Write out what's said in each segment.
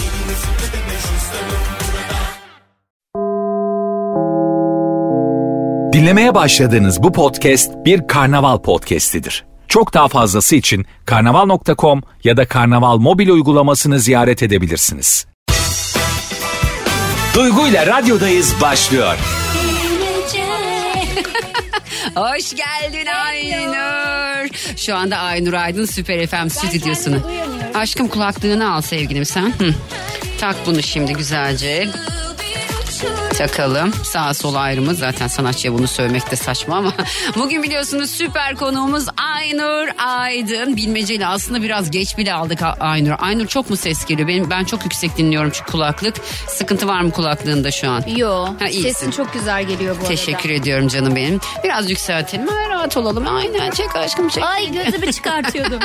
Yeni nesilde de cüzdanım burada. Dinlemeye başladığınız bu podcast bir Karnaval podcast'idir. Çok daha fazlası için karnaval.com ya da Karnaval mobil uygulamasını ziyaret edebilirsiniz. Duygu'yla Radyodayız başlıyor. Hoş geldin Aynur. Şu anda Aynur Aydın Süper FM stüdyosunu. Aşkım kulaklığını al sevgilim sen. Tak bunu şimdi güzelce. Takalım. Sağ sol ayrımı zaten sanatçıya bunu söylemek de saçma ama bugün biliyorsunuz süper konuğumuz Aynur Aydın. Bilmeceyle aslında biraz geç bile aldık Aynur. Aynur çok mu ses geliyor? Ben çok yüksek dinliyorum çünkü kulaklık. Sıkıntı var mı kulaklığında şu an? Yok. Sesin çok güzel geliyor bu arada. Teşekkür ediyorum canım benim. Biraz yükseltelim. Rahat olalım. Aynen çek aşkım çek. Ay gözümü çıkartıyordum.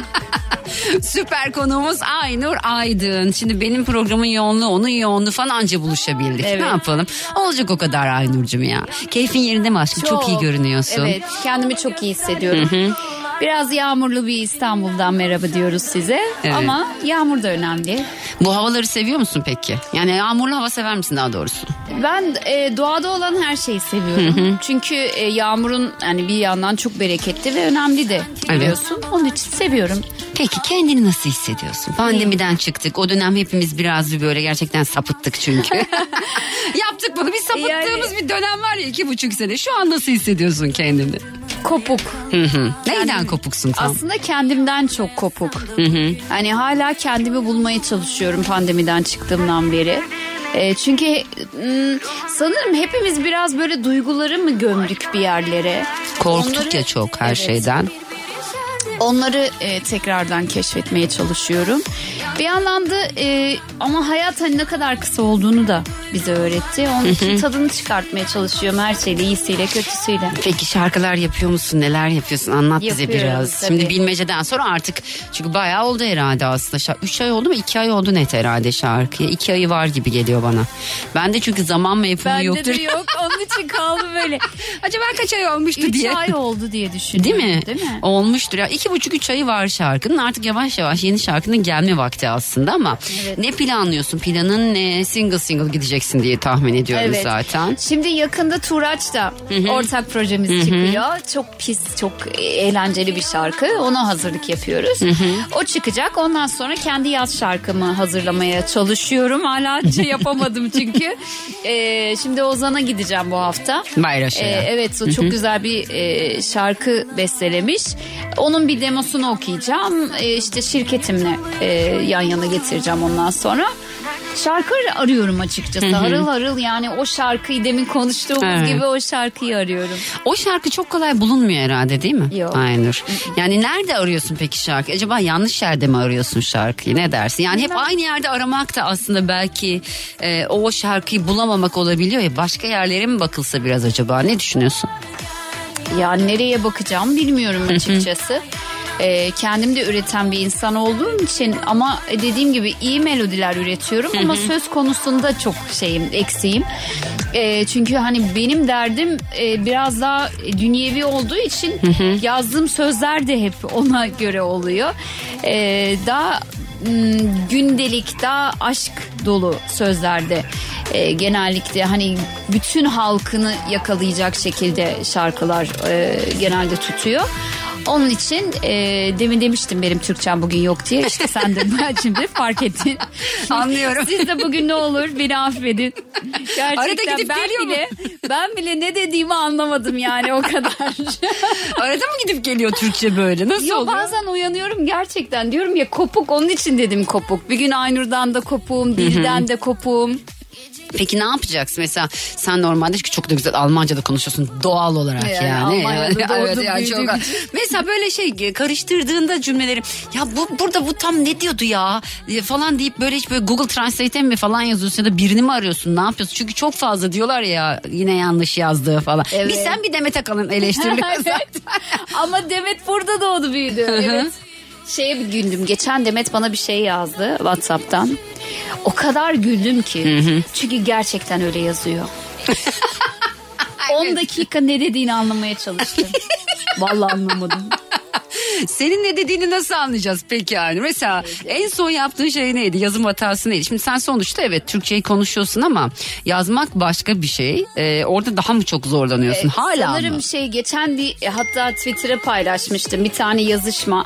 Süper konuğumuz Aynur Aydın. Şimdi benim programın yoğunluğu, onun yoğunluğu falan anca buluşabildik. Evet. Ne yapalım? Olacak o kadar Aynur'cum ya. Keyfin yerinde mi aşkım? Çok iyi görünüyorsun. Evet, kendimi çok iyi hissediyorum. Hı-hı. Biraz yağmurlu bir İstanbul'dan merhaba diyoruz size. Evet. Ama yağmur da önemli. Bu havaları seviyor musun peki? Yani yağmurlu hava sever misin daha doğrusu? Ben doğada olan her şeyi seviyorum. Hı-hı. Çünkü yağmurun yani bir yandan çok bereketli ve önemli de biliyorsun. Evet. Onun için seviyorum. Peki kendini nasıl hissediyorsun? Pandemiden çıktık. O dönem hepimiz biraz bir böyle gerçekten sapıttık çünkü. Yaptık bunu. Bir sapıttığımız yani... bir dönem var ya 2,5 sene. Şu an nasıl hissediyorsun kendini? Kopuk. Hı-hı. Neyden kopuksun tam? Aslında kendimden çok kopuk. Hı-hı. Hani hala kendimi bulmaya çalışıyorum pandemiden çıktığımdan beri. Çünkü sanırım hepimiz biraz böyle duyguları mı gömdük bir yerlere? Korktuk ya çok her şeyden. Onları tekrardan keşfetmeye çalışıyorum. Bir yandan da ama hayat hani ne kadar kısa olduğunu da bize öğretti. Onun için tadını çıkartmaya çalışıyorum her şeyle, iyisiyle, kötüsüyle. Peki şarkılar yapıyor musun? Neler yapıyorsun? Anlat bize biraz. Tabii. Şimdi bilmeceden sonra artık çünkü bayağı oldu herhalde aslında. 3 ay oldu mu? 2 ay oldu net herhalde şarkıya. 2 ayı var gibi geliyor bana. Ben de çünkü zaman mı yapımı yoktur. Bende de yok. Onun için kaldı böyle. Acaba kaç ay olmuştu 3 diye. 3 ay oldu diye düşünüyorum. Değil mi? Değil mi? Olmuştur ya. 2,5-3 ayı var şarkının. Artık yavaş yavaş yeni şarkının gelme vakti aslında ama ne planlıyorsun? Planın ne? Single gideceksin diye tahmin ediyorum zaten. Şimdi yakında Turaç da ortak projemiz çıkıyor. Çok pis, çok eğlenceli bir şarkı. Ona hazırlık yapıyoruz. Hı-hı. O çıkacak. Ondan sonra kendi yaz şarkımı hazırlamaya çalışıyorum. Hala yapamadım çünkü. Şimdi Ozan'a gideceğim bu hafta. Bayraş'a. Evet o çok güzel bir şarkı bestelemiş. Onun bir demosunu okuyacağım. İşte şirketimle yan yana getireceğim ondan sonra. Şarkı arıyorum açıkçası. Harıl yani o şarkıyı demin konuştuğumuz gibi o şarkıyı arıyorum. O şarkı çok kolay bulunmuyor herhalde değil mi? Yok. Aynur. Yani nerede arıyorsun peki şarkı? Acaba yanlış yerde mi arıyorsun şarkıyı? Ne dersin? Yani hep aynı yerde aramak da aslında belki o şarkıyı bulamamak olabiliyor ya. Başka yerlere mi bakılsa biraz acaba? Ne düşünüyorsun? Yani nereye bakacağım bilmiyorum açıkçası. Kendim de üreten bir insan olduğum için ama dediğim gibi iyi melodiler üretiyorum ama söz konusunda çok eksiğim. Çünkü hani benim derdim biraz daha dünyevi olduğu için yazdığım sözler de hep ona göre oluyor. Daha gündelik, daha aşk dolu sözlerde genellikle hani bütün halkını yakalayacak şekilde şarkılar genelde tutuyor. Onun için demin demiştim benim Türkçem bugün yok diye. İşte sen de şimdi fark ettin. Anlıyorum. Siz de bugün ne olur beni affedin. Gerçekten arada gidip geliyor ben bile ne dediğimi anlamadım yani o kadar. Arada mı gidip geliyor Türkçe böyle? Nasıl oluyor? Bazen uyanıyorum gerçekten diyorum ya kopuk, onun için dedim kopuk. Bir gün Aynur'dan da kopuğum, dilden de kopuğum. Peki ne yapacaksın? Mesela sen normalde çok da güzel Almanca da konuşuyorsun doğal olarak yani. Evet, yani çok... Mesela böyle şey karıştırdığında cümleleri ya burada bu tam ne diyordu ya falan deyip böyle hiç böyle Google Translate'e mi falan yazıyorsun ya da birini mi arıyorsun, ne yapıyorsun? Çünkü çok fazla diyorlar ya yine yanlış yazdığı falan. Evet. Bir sen bir Demet Akalın eleştiriliyor zaten. Ama Demet burada doğdu büyüdü. Evet. Şeye bir güldüm. Geçen Demet bana bir şey yazdı WhatsApp'tan. O kadar güldüm ki. Hı-hı. Çünkü gerçekten öyle yazıyor. 10 dakika ne dediğini anlamaya çalıştım. Vallahi anlamadım. Senin ne dediğini nasıl anlayacağız peki yani? Mesela en son yaptığın şey neydi? Yazım hatası neydi? Şimdi sen sonuçta evet Türkçeyi konuşuyorsun ama yazmak başka bir şey. Orada daha mı çok zorlanıyorsun? Hala sanırım mı? Geçen bir hatta Twitter'a paylaşmıştım bir tane yazışma.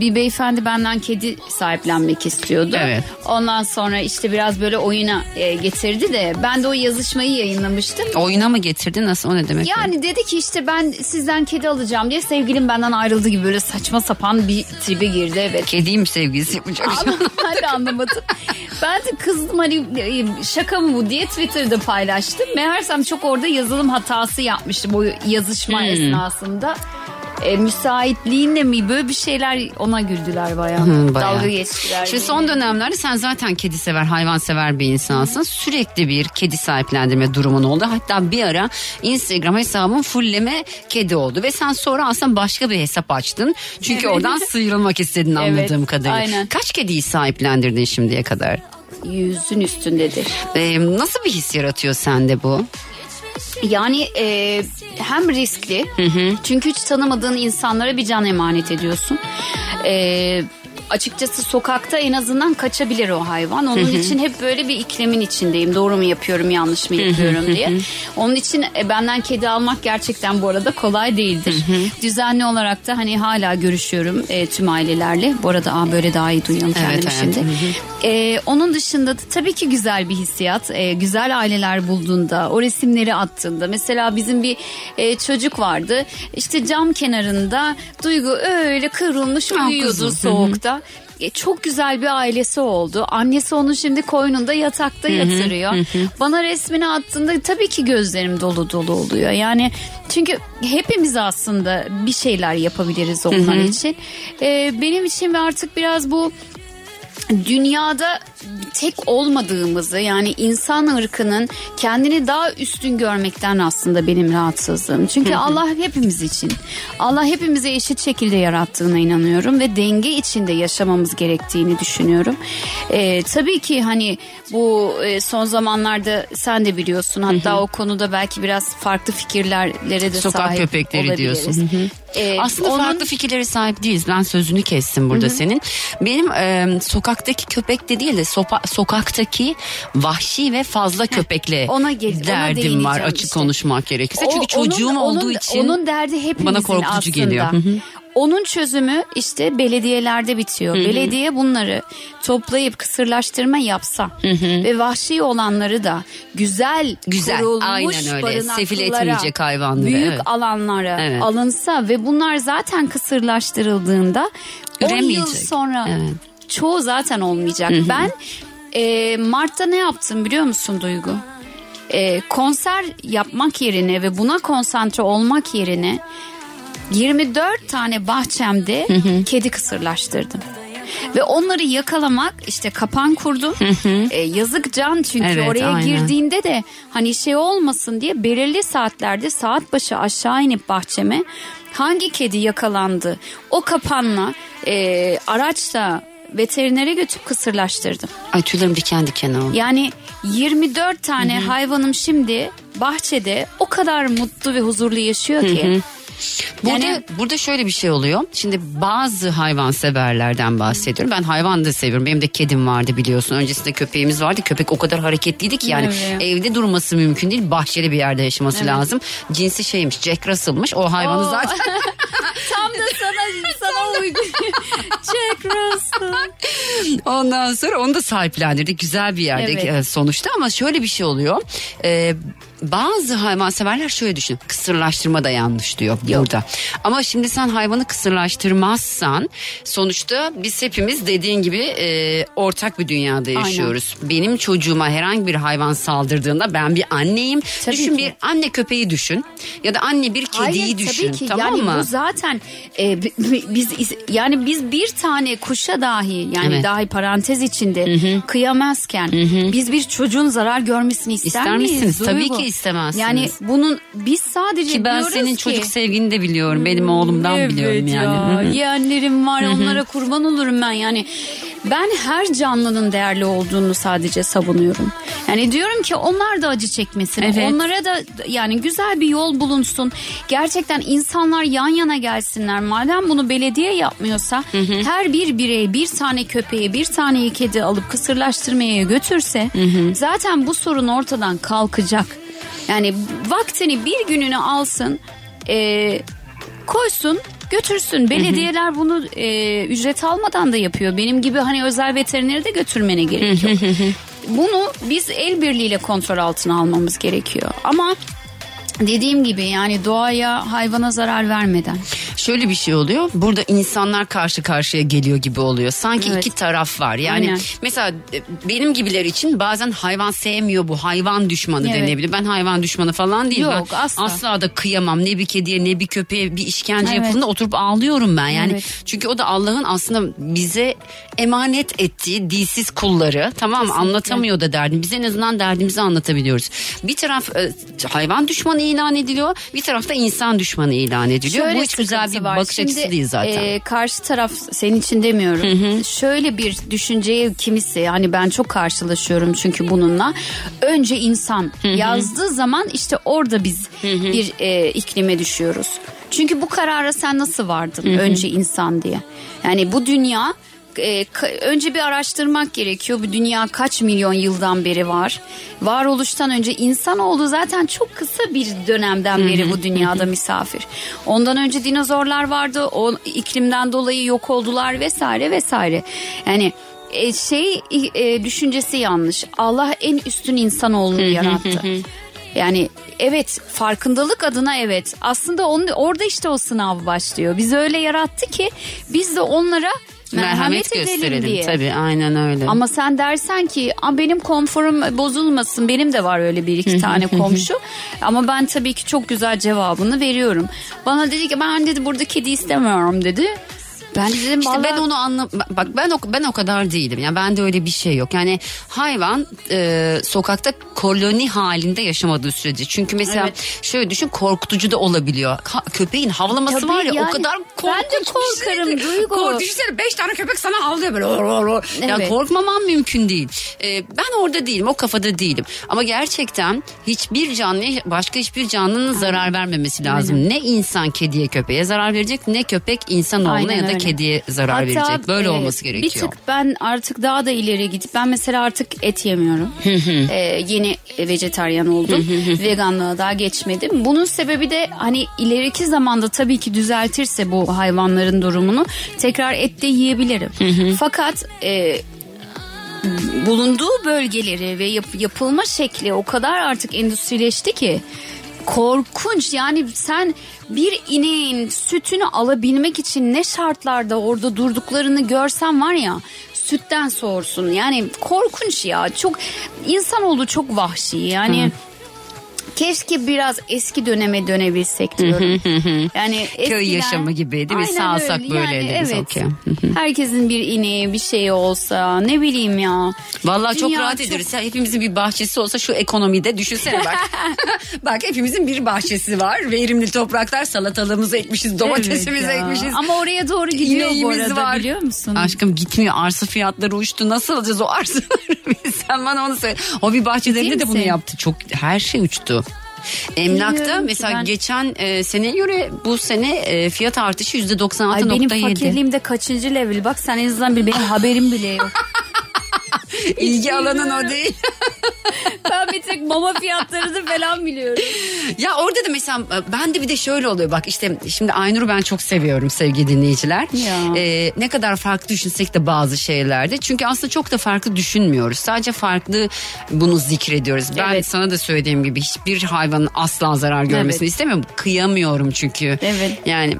Bir beyefendi benden kedi sahiplenmek istiyordu. Evet. Ondan sonra işte biraz böyle oyuna getirdi de ben de o yazışmayı yayınlamıştım. Oyuna mı getirdi? Nasıl? O ne demek? Yani dedi ki işte ben sizden kedi alacağım diye sevgilim benden ayrıldı gibi böyle saçma sapan bir tribe girdi. Evet. Kediyim sevgilisi yapacak. Ben de anlamadım. Ben de kızdım hani şaka mı bu diye Twitter'da paylaştım. Meğersem çok orada yazılım hatası yapmıştım o yazışma esnasında. Müsaitliğinle mi böyle bir şeyler ona güldüler bayağı. Dalga geçtiler. Şimdi son dönemlerde sen zaten kedi sever, hayvan sever bir insansın. Sürekli bir kedi sahiplendirme durumun oldu. Hatta bir ara Instagram hesabın fulleme kedi oldu ve sen sonra aslında başka bir hesap açtın. Çünkü oradan sıyrılmak istedin anladığım kadarıyla. Aynen. Kaç kediyi sahiplendirdin şimdiye kadar? 100'ün üstündedir. Nasıl bir his yaratıyor sende bu? Yani hem riskli, hı-hı, çünkü hiç tanımadığın insanlara bir can emanet ediyorsun. Açıkçası sokakta en azından kaçabilir o hayvan. Onun, hı-hı, için hep böyle bir iklimin içindeyim. Doğru mu yapıyorum, yanlış mı yapıyorum, hı-hı, diye. Onun için benden kedi almak gerçekten bu arada kolay değildir. Hı-hı. Düzenli olarak da hani hala görüşüyorum tüm ailelerle. Bu arada böyle daha iyi duyuyorum kendimi şimdi. Onun dışında da tabii ki güzel bir hissiyat. Güzel aileler bulduğunda, o resimleri attığında. Mesela bizim bir çocuk vardı. İşte cam kenarında Duygu öyle kıvrılmış uyuyordu soğukta. Çok güzel bir ailesi oldu. Annesi onu şimdi koynunda yatakta, hı hı, yatırıyor. Hı hı. Bana resmini attığında tabii ki gözlerim dolu dolu oluyor. Yani çünkü hepimiz aslında bir şeyler yapabiliriz onlar, hı hı, için. Benim için artık biraz bu dünyada tek olmadığımızı, yani insan ırkının kendini daha üstün görmekten aslında benim rahatsızlığım. Çünkü Allah hepimiz için, Allah hepimizi eşit şekilde yarattığına inanıyorum ve denge içinde yaşamamız gerektiğini düşünüyorum. Tabii ki hani bu son zamanlarda sen de biliyorsun, hatta o konuda belki biraz farklı fikirlere de sokak sahip köpekleri olabiliriz. Diyorsun. Aslında farklı fikirlere sahip değiliz. Ben sözünü kestim burada, hı hı, senin. Benim sokaktaki köpek de değil de sokaktaki vahşi ve fazla köpekle derdim var açık konuşmak gerekirse. Çünkü çocuğum olduğu için onun derdi hepimizin bana korkutucu aslında geliyor. Hı hı. Onun çözümü işte belediyelerde bitiyor. Hı-hı. Belediye bunları toplayıp kısırlaştırma yapsa, hı-hı, ve vahşi olanları da güzel kurulmuş barınaklara, büyük, evet, alanlara, evet, alınsa ve bunlar zaten kısırlaştırıldığında 10 yıl sonra, evet, çoğu zaten olmayacak. Hı-hı. Ben Mart'ta ne yaptım biliyor musun Duygu? Konser yapmak yerine ve buna konsantre olmak yerine 24 tane bahçemde, hı-hı, kedi kısırlaştırdım. Ve onları yakalamak, işte kapan kurdum. Hı-hı. Yazık can, çünkü evet, oraya girdiğinde de hani olmasın diye belirli saatlerde saat başı aşağı inip bahçeme hangi kedi yakalandı o kapanla araçla veterinere götürüp kısırlaştırdım. Ay tüylerim diken diken oldu. Yani 24 tane, hı-hı, hayvanım şimdi bahçede o kadar mutlu ve huzurlu yaşıyor ki. Hı-hı. Burada şöyle bir şey oluyor. Şimdi bazı hayvanseverlerden bahsediyorum. Ben hayvan da seviyorum. Benim de kedim vardı biliyorsun. Öncesinde köpeğimiz vardı. Köpek o kadar hareketliydi ki yani, evet, evde durması mümkün değil. Bahçeli bir yerde yaşaması, evet, lazım. Cinsi Jack Russell'mış. O hayvanı zaten... Tam da sana Jack Russell. Ondan sonra onu da sahiplendirdik. Güzel bir yerde sonuçta, ama şöyle bir şey oluyor. Bazı hayvanseverler şöyle düşünüyor. Kısırlaştırma da yanlış diyor burada. Ama şimdi sen hayvanı kısırlaştırmazsan, sonuçta biz hepimiz dediğin gibi ortak bir dünyada yaşıyoruz. Aynen. Benim çocuğuma herhangi bir hayvan saldırdığında ben bir anneyim. Tabii düşün ki. Bir anne köpeği düşün ya da anne bir kediyi düşün. Tabii ki. Tamam yani mı? Bu zaten biz bir tane kuşa dahi dahi parantez içinde Hı-hı. kıyamazken Hı-hı. biz bir çocuğun zarar görmesini ister misiniz? Tabii ki istemezsiniz. Yani bunun biz sadece ki ben senin çocuk sevgini de biliyorum. Benim oğlumdan biliyorum yani. Yeğenlerim var, onlara kurban olurum ben yani. Ben her canlının değerli olduğunu sadece savunuyorum. Yani diyorum ki onlar da acı çekmesin. Evet. Onlara da yani güzel bir yol bulunsun. Gerçekten insanlar yan yana gelsinler. Madem bunu belediye yapmıyorsa her bir birey bir tane köpeği, bir tane kedi alıp kısırlaştırmaya götürse zaten bu sorun ortadan kalkacak. Yani vaktini bir gününü alsın, koysun, götürsün. Belediyeler bunu ücret almadan da yapıyor. Benim gibi hani özel veterineri de götürmene gerek yok. Bunu biz el birliğiyle kontrol altına almamız gerekiyor. Ama dediğim gibi yani doğaya, hayvana zarar vermeden. Şöyle bir şey oluyor. Burada insanlar karşı karşıya geliyor gibi oluyor. Sanki iki taraf var. Yani mesela benim gibiler için bazen hayvan sevmiyor, bu hayvan düşmanı denebilir. Ben hayvan düşmanı falan değilim. Yok, ben asla da kıyamam. Ne bir kediye ne bir köpeğe bir işkence yapıldığında oturup ağlıyorum ben. Yani çünkü o da Allah'ın aslında bize emanet ettiği dilsiz kulları. Tamam, kesinlikle. Anlatamıyor da derdim. Biz en azından derdimizi anlatabiliyoruz. Bir taraf hayvan düşmanı ilan ediliyor. Bir tarafta insan düşmanı ilan ediliyor. Şöyle bu hiç güzel bir bakış açısı değil zaten. Karşı taraf senin için demiyorum. Hı hı. Şöyle bir düşünceye kimisi, hani ben çok karşılaşıyorum çünkü bununla. Önce insan yazdığı zaman işte orada biz bir iklime düşüyoruz. Çünkü bu karara sen nasıl vardın? Önce insan diye. Yani bu dünya önce bir araştırmak gerekiyor. Bu dünya kaç milyon yıldan beri var. Varoluştan önce insanoğlu zaten çok kısa bir dönemden beri bu dünyada misafir. Ondan önce dinozorlar vardı. O iklimden dolayı yok oldular vesaire vesaire. Yani düşüncesi yanlış. Allah en üstün insanoğlunu yarattı. Yani evet, farkındalık adına aslında orada işte o sınav başlıyor. Bizi öyle yarattı ki biz de onlara merhamet gösterelim diye. Tabii, aynen öyle. Ama sen dersen ki benim konforum bozulmasın, benim de var öyle bir iki tane komşu ama ben tabii ki çok güzel cevabını veriyorum. Bana dedi ki ben dedi burada kedi istemiyorum dedi. Ben dedim işte ben onu bak ben o kadar değilim. Yani ben de öyle bir şey yok. Yani hayvan sokakta koloni halinde yaşamadığı sürece. Çünkü mesela şöyle düşün, korkutucu da olabiliyor. Köpeğin havlaması var ya, yani o kadar korkunç. Ben de korkarım Duygu. Düşünsene 5 tane köpek sana havlıyor böyle. Yani korkmamam mümkün değil. Ben orada değilim. O kafada değilim. Ama gerçekten hiçbir canlıya, başka hiçbir canlının zarar vermemesi lazım. Aynen. Ne insan kediye köpeğe zarar verecek, ne köpek insanoğluna ya da kediye zarar verecek. Böyle olması gerekiyor. Bir tık ben artık daha da ileri gidip ben mesela artık et yemiyorum. Yeni vejetaryen oldum. Veganlığa daha geçmedim. Bunun sebebi de hani ileriki zamanda tabii ki düzeltirse bu hayvanların durumunu tekrar et de yiyebilirim. Fakat bulunduğu bölgeleri ve yapılma şekli o kadar artık endüstrileşti ki korkunç. Yani sen bir ineğin sütünü alabilmek için ne şartlarda orada durduklarını görsen var ya, sütten soğursun. Yani korkunç ya. Çok insanoğlu çok vahşi. Yani keşke biraz eski döneme dönebilsek diyorum. Yani eskiden, köy yaşamı gibi değil mi? Sağsak böyle yani, ederiz. Herkesin bir ineği, bir şeyi olsa, ne bileyim ya. Vallahi çok rahat ederiz. Hepimizin bir bahçesi olsa şu ekonomide düşünsene bak. Bak hepimizin bir bahçesi var. Verimli topraklar, salatalığımızı ekmişiz, domatesimizi ekmişiz. Ama oraya doğru gidiyor bu arada var. Biliyor musun? Aşkım gitmiyor. Arsa fiyatları uçtu. Nasıl alacağız o arsaları? Sen bana onu söyle. O bir bahçelerinde de bunu yaptı. Çok her şey uçtu. Emlakta mesela geçen seneye göre bu sene fiyat artışı %96.7. Ay benim fakirliğimde kaçıncı level? Bak sen en azından benim haberim bile yok. İlgi alanın o değil. Ben bir tek mama fiyatlarını falan biliyorum. Ya orada da mesela ben de bir de şöyle oluyor bak işte şimdi Aynur'u ben çok seviyorum sevgili dinleyiciler. Ne kadar farklı düşünsek de bazı şeylerde. Çünkü aslında çok da farklı düşünmüyoruz. Sadece farklı bunu zikrediyoruz. Ben sana da söylediğim gibi hiçbir hayvanın asla zarar görmesini istemiyorum. Kıyamıyorum çünkü. Yani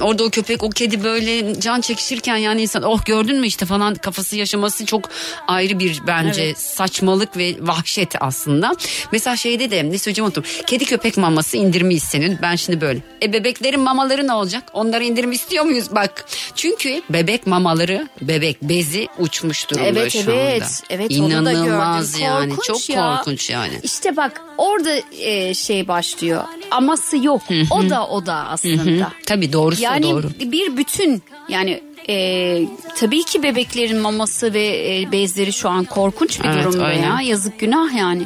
orada o köpek o kedi böyle can çekişirken yani insan oh gördün mü işte falan kafası yaşaması çok ayrı bir bence saçmalık ve vahşet aslında. Mesela şeyde de ne söyleyeceğim unuttum. Kedi köpek maması indirimi isteniyor. Ben şimdi böyle. Bebeklerin mamaları ne olacak? Onları indirim istiyor muyuz? Bak. Çünkü bebek mamaları, bebek bezi uçmuş durumda şu anda. İnanılmaz onu da yani. Korkunç çok korkunç yani. İşte bak orada şey başlıyor. Aması yok. O da aslında. Tabii doğrusu yani doğru. Yani bir bütün yani tabii ki bebeklerin maması ve bezleri şu an korkunç bir durumda ya. Yazık günah yani.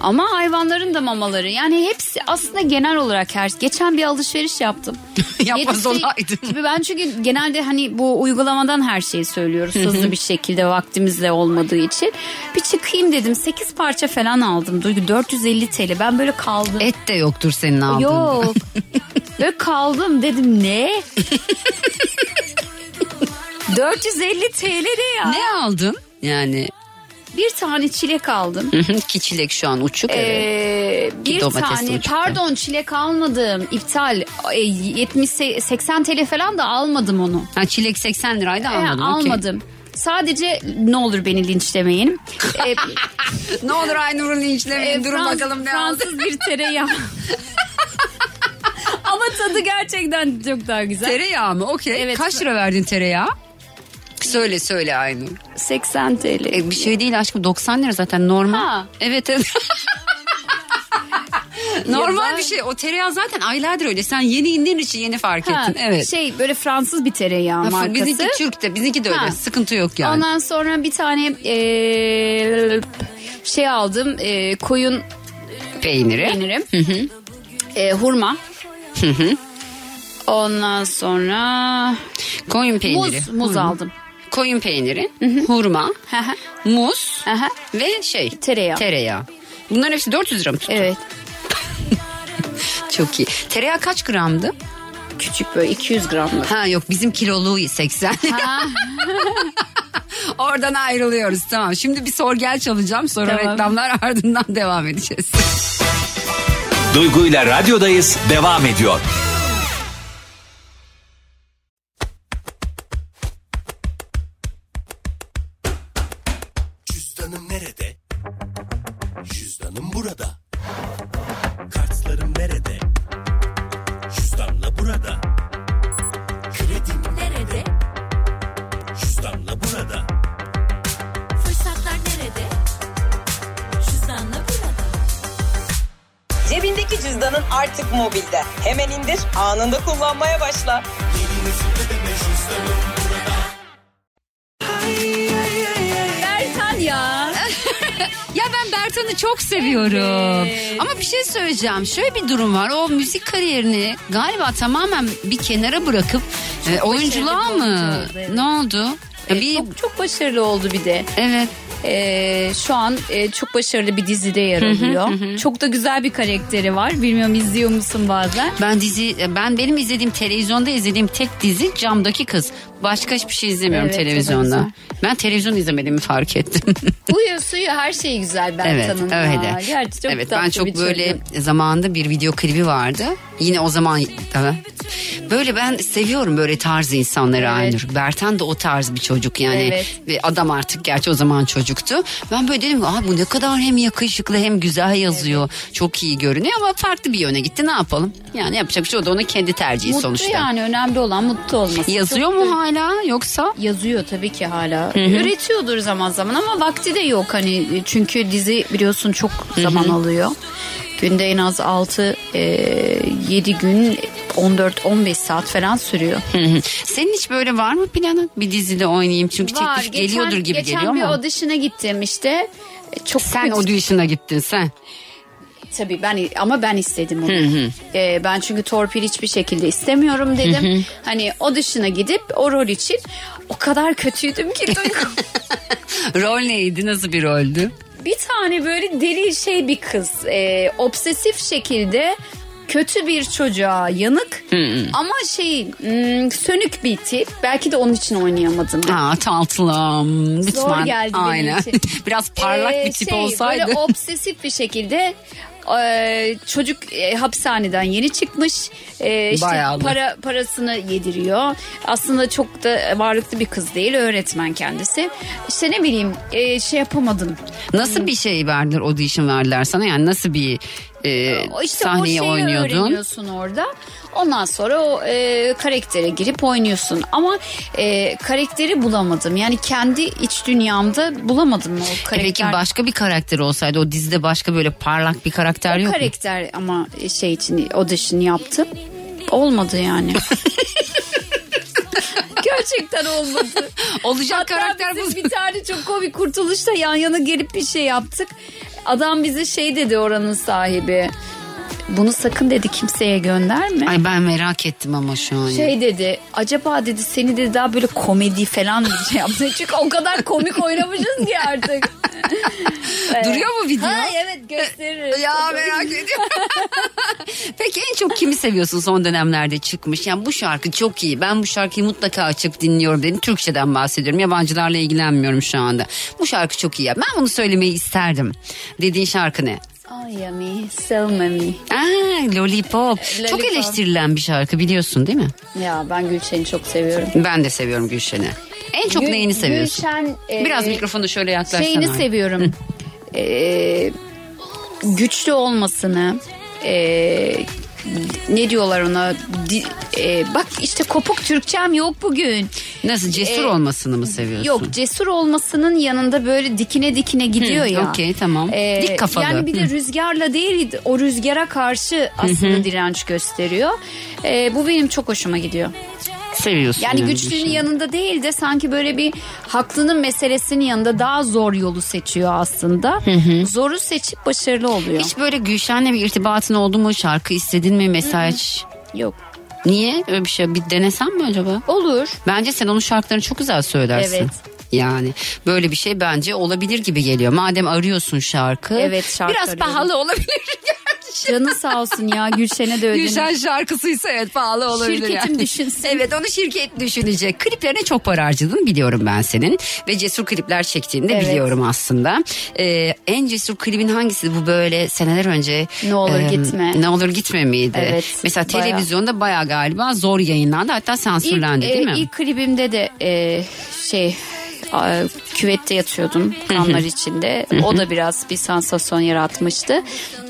Ama hayvanların da mamaları yani hepsi aslında genel olarak her geçen bir alışveriş yaptım. Yapmaz olaydım. Ben çünkü genelde hani bu uygulamadan her şeyi söylüyoruz hızlı bir şekilde vaktimizle olmadığı için. Bir çıkayım dedim 8 parça falan aldım Duygu 450 TL ben böyle kaldım. Et de yoktur senin aldığında. Yok böyle kaldım dedim ne? 450 TL ne ya? Ne aldın yani? Bir tane çilek aldım. Ki çilek şu an uçuk. Bir tane uçuk pardon çilek almadım. İptal. 70-80 TL falan da almadım onu. Ha, çilek 80 liraydı almadım. Almadım. Okay. Sadece ne olur beni linçlemeyin. Ne olur Aynur'u linçlemeyin. Durun bakalım ne aldı. Fransız bir tereyağı. Ama tadı gerçekten çok daha güzel. Tereyağı mı? Okey. Evet. Kaç lira verdin tereyağı? Söyle Aynur. 80 TL. Bir şey değil aşkım 90 lira zaten normal. Ha. Evet. Normal bir şey. O tereyağı zaten aylardır öyle. Sen yeni indiğin için yeni fark ettin. Evet. Şey böyle Fransız bir tereyağı markası. Bizinki Türk de bizinki de öyle. Sıkıntı yok yani. Ondan sonra bir tane şey aldım. Koyun peyniri. Hı-hı. Hurma. Hı-hı. Ondan sonra koyun peyniri. Muz aldım. Koyun peyniri, hurma, muz ve tereyağı. Bunların hepsi 400 lira mı tuttu? Evet. Çok iyi. Tereyağı kaç gramdı? Küçük böyle 200 gramlık. Ha yok bizim kiloluğu 80. Oradan ayrılıyoruz tamam. Şimdi bir sor gel çalacağım sonra reklamlar ardından devam edeceğiz. Duygu'yla radyodayız devam ediyor. Mobilde. Hemen indir, anında kullanmaya başla. Bertan ya. Ya ben Bertan'ı çok seviyorum. Evet. Ama bir şey söyleyeceğim. Şöyle bir durum var. O müzik kariyerini galiba tamamen bir kenara bırakıp oyunculuğa mı? Ne oldu? Çok başarılı oldu bir de. Evet. Şu an çok başarılı bir dizide yer alıyor. Çok da güzel bir karakteri var. Bilmiyorum izliyor musun bazen? Benim izlediğim televizyonda izlediğim tek dizi Camdaki Kız. Başka hiçbir şey izlemiyorum televizyonda. Ben televizyon izlemediğimi fark ettim. Uyu suyu her şey güzel Bertan'ın. Evet öyle. Gerçi çok ben çok böyle zamanında bir video klibi vardı. Yine o zaman böyle ben seviyorum böyle tarz insanları Aynur. Bertan da o tarz bir çocuk yani. Ve adam artık gerçi o zaman çocuktu. Ben böyle dedim bu ne kadar hem yakışıklı hem güzel yazıyor. Çok iyi görünüyor ama farklı bir yöne gitti ne yapalım? Yani yapacak bir şey o da onun kendi tercihi sonuçta. Mutlu yani önemli olan mutlu olması. Yazıyor mu hala yoksa? Yazıyor tabii ki hala. Üretiyordur zaman zaman ama vakti de yok hani çünkü dizi biliyorsun çok zaman alıyor. Günde en az 6-7 gün 14-15 saat falan sürüyor. Senin hiç böyle var mı planın? Bir dizide oynayayım çünkü teklif geliyordur gibi geliyor mu? Geçen bir audition'a gittim işte. Sen audition'a gittin sen. Tabii ben istedim onu. Ben çünkü torpil hiçbir şekilde istemiyorum dedim. Hani audition'a gidip o rol için o kadar kötüydüm ki. Rol neydi? Nasıl bir roldü? Bir tane böyle deli şey bir kız, obsesif şekilde kötü bir çocuğa yanık ama sönük bir tip. Belki de onun için oynayamadım. Aa tatlım. Lütfen. Zor geldi benim için. Biraz parlak bir tip olsaydı. Böyle obsesif bir şekilde çocuk hapishaneden yeni çıkmış. İşte parasını yediriyor. Aslında çok da varlıklı bir kız değil. Öğretmen kendisi. İşte ne bileyim yapamadım. Nasıl bir şey verdiler, audition verdiler sana? Yani nasıl bir işte sahneyi oynuyordun. Öğreniyorsun orada. Ondan sonra o karaktere girip oynuyorsun. Ama karakteri bulamadım. Yani kendi iç dünyamda bulamadım o karakter. Peki başka bir karakter olsaydı, o dizide başka böyle parlak bir karakter o yok mu? O karakter ama için audition yaptım. Olmadı yani. Gerçekten olmadı. Olacak hatta karakter bu. Bir tane çok komik Kurtuluş'ta yan yana gelip bir şey yaptık. Adam bize dedi, oranın sahibi. Bunu sakın dedi kimseye gönderme. Ay ben merak ettim ama şu an. Dedi, acaba dedi seni dedi daha böyle komedi falan bir şey yaptı. Çünkü o kadar komik oynamışız ki artık. Duruyor mu video? Hayır, evet gösteririz. Ya merak ediyorum. Peki en çok kimi seviyorsun son dönemlerde çıkmış? Yani bu şarkı çok iyi. Ben bu şarkıyı mutlaka açıp dinliyorum dedim. Türkçeden bahsediyorum. Yabancılarla ilgilenmiyorum şu anda. Bu şarkı çok iyi. Ben bunu söylemeyi isterdim. Dediğin şarkı ne? Oh yummy, so mummy. Lollipop. Çok eleştirilen bir şarkı, biliyorsun değil mi? Ya ben Gülşen'i çok seviyorum. Ben de seviyorum Gülşen'i. En çok neyini seviyorsun? Gülşen, biraz mikrofonu şöyle yaklaşsana. Şeyini seviyorum. Güçlü olmasını. Ne diyorlar ona? Bak işte kopuk Türkçem yok bugün. Nasıl, cesur olmasını mı seviyorsun? Yok, cesur olmasının yanında böyle dikine dikine gidiyor ya. Okey, tamam. Dik kafalı. Yani bir de rüzgarla değil, o rüzgara karşı aslında direnç gösteriyor. Bu benim çok hoşuma gidiyor. Seviyorsun. Yani güçlünün yanında değil de sanki böyle bir haklının meselesinin yanında daha zor yolu seçiyor aslında. Zoru seçip başarılı oluyor. Hiç böyle Gülşen'le bir irtibatın oldu mu? Şarkı istedin mi? Mesaj? Yok. Niye? Öyle bir şey. Bir denesen mi acaba? Olur. Bence sen onun şarkılarını çok güzel söylersin. Evet. Yani böyle bir şey bence olabilir gibi geliyor. Madem arıyorsun şarkı. Evet, şarkı biraz arıyorum. Pahalı olabilir. Canı sağ olsun ya, Gülşen'e de ödenir. Gülşen şarkısıysa evet pahalı olabilir. Şirketim yani düşünsün. Evet, onu şirket düşünecek. Kliplerine çok para harcadın, biliyorum ben senin. Ve cesur klipler çektiğini de biliyorum aslında. En cesur klibin hangisi bu, böyle seneler önce? Ne olur gitme. Ne olur gitme miydi? Evet. Mesela televizyonda bayağı galiba zor yayınlandı. Hatta sansürlendi değil mi? İlk klibimde de küvette yatıyordum kanlar içinde. O da biraz bir sansasyon yaratmıştı.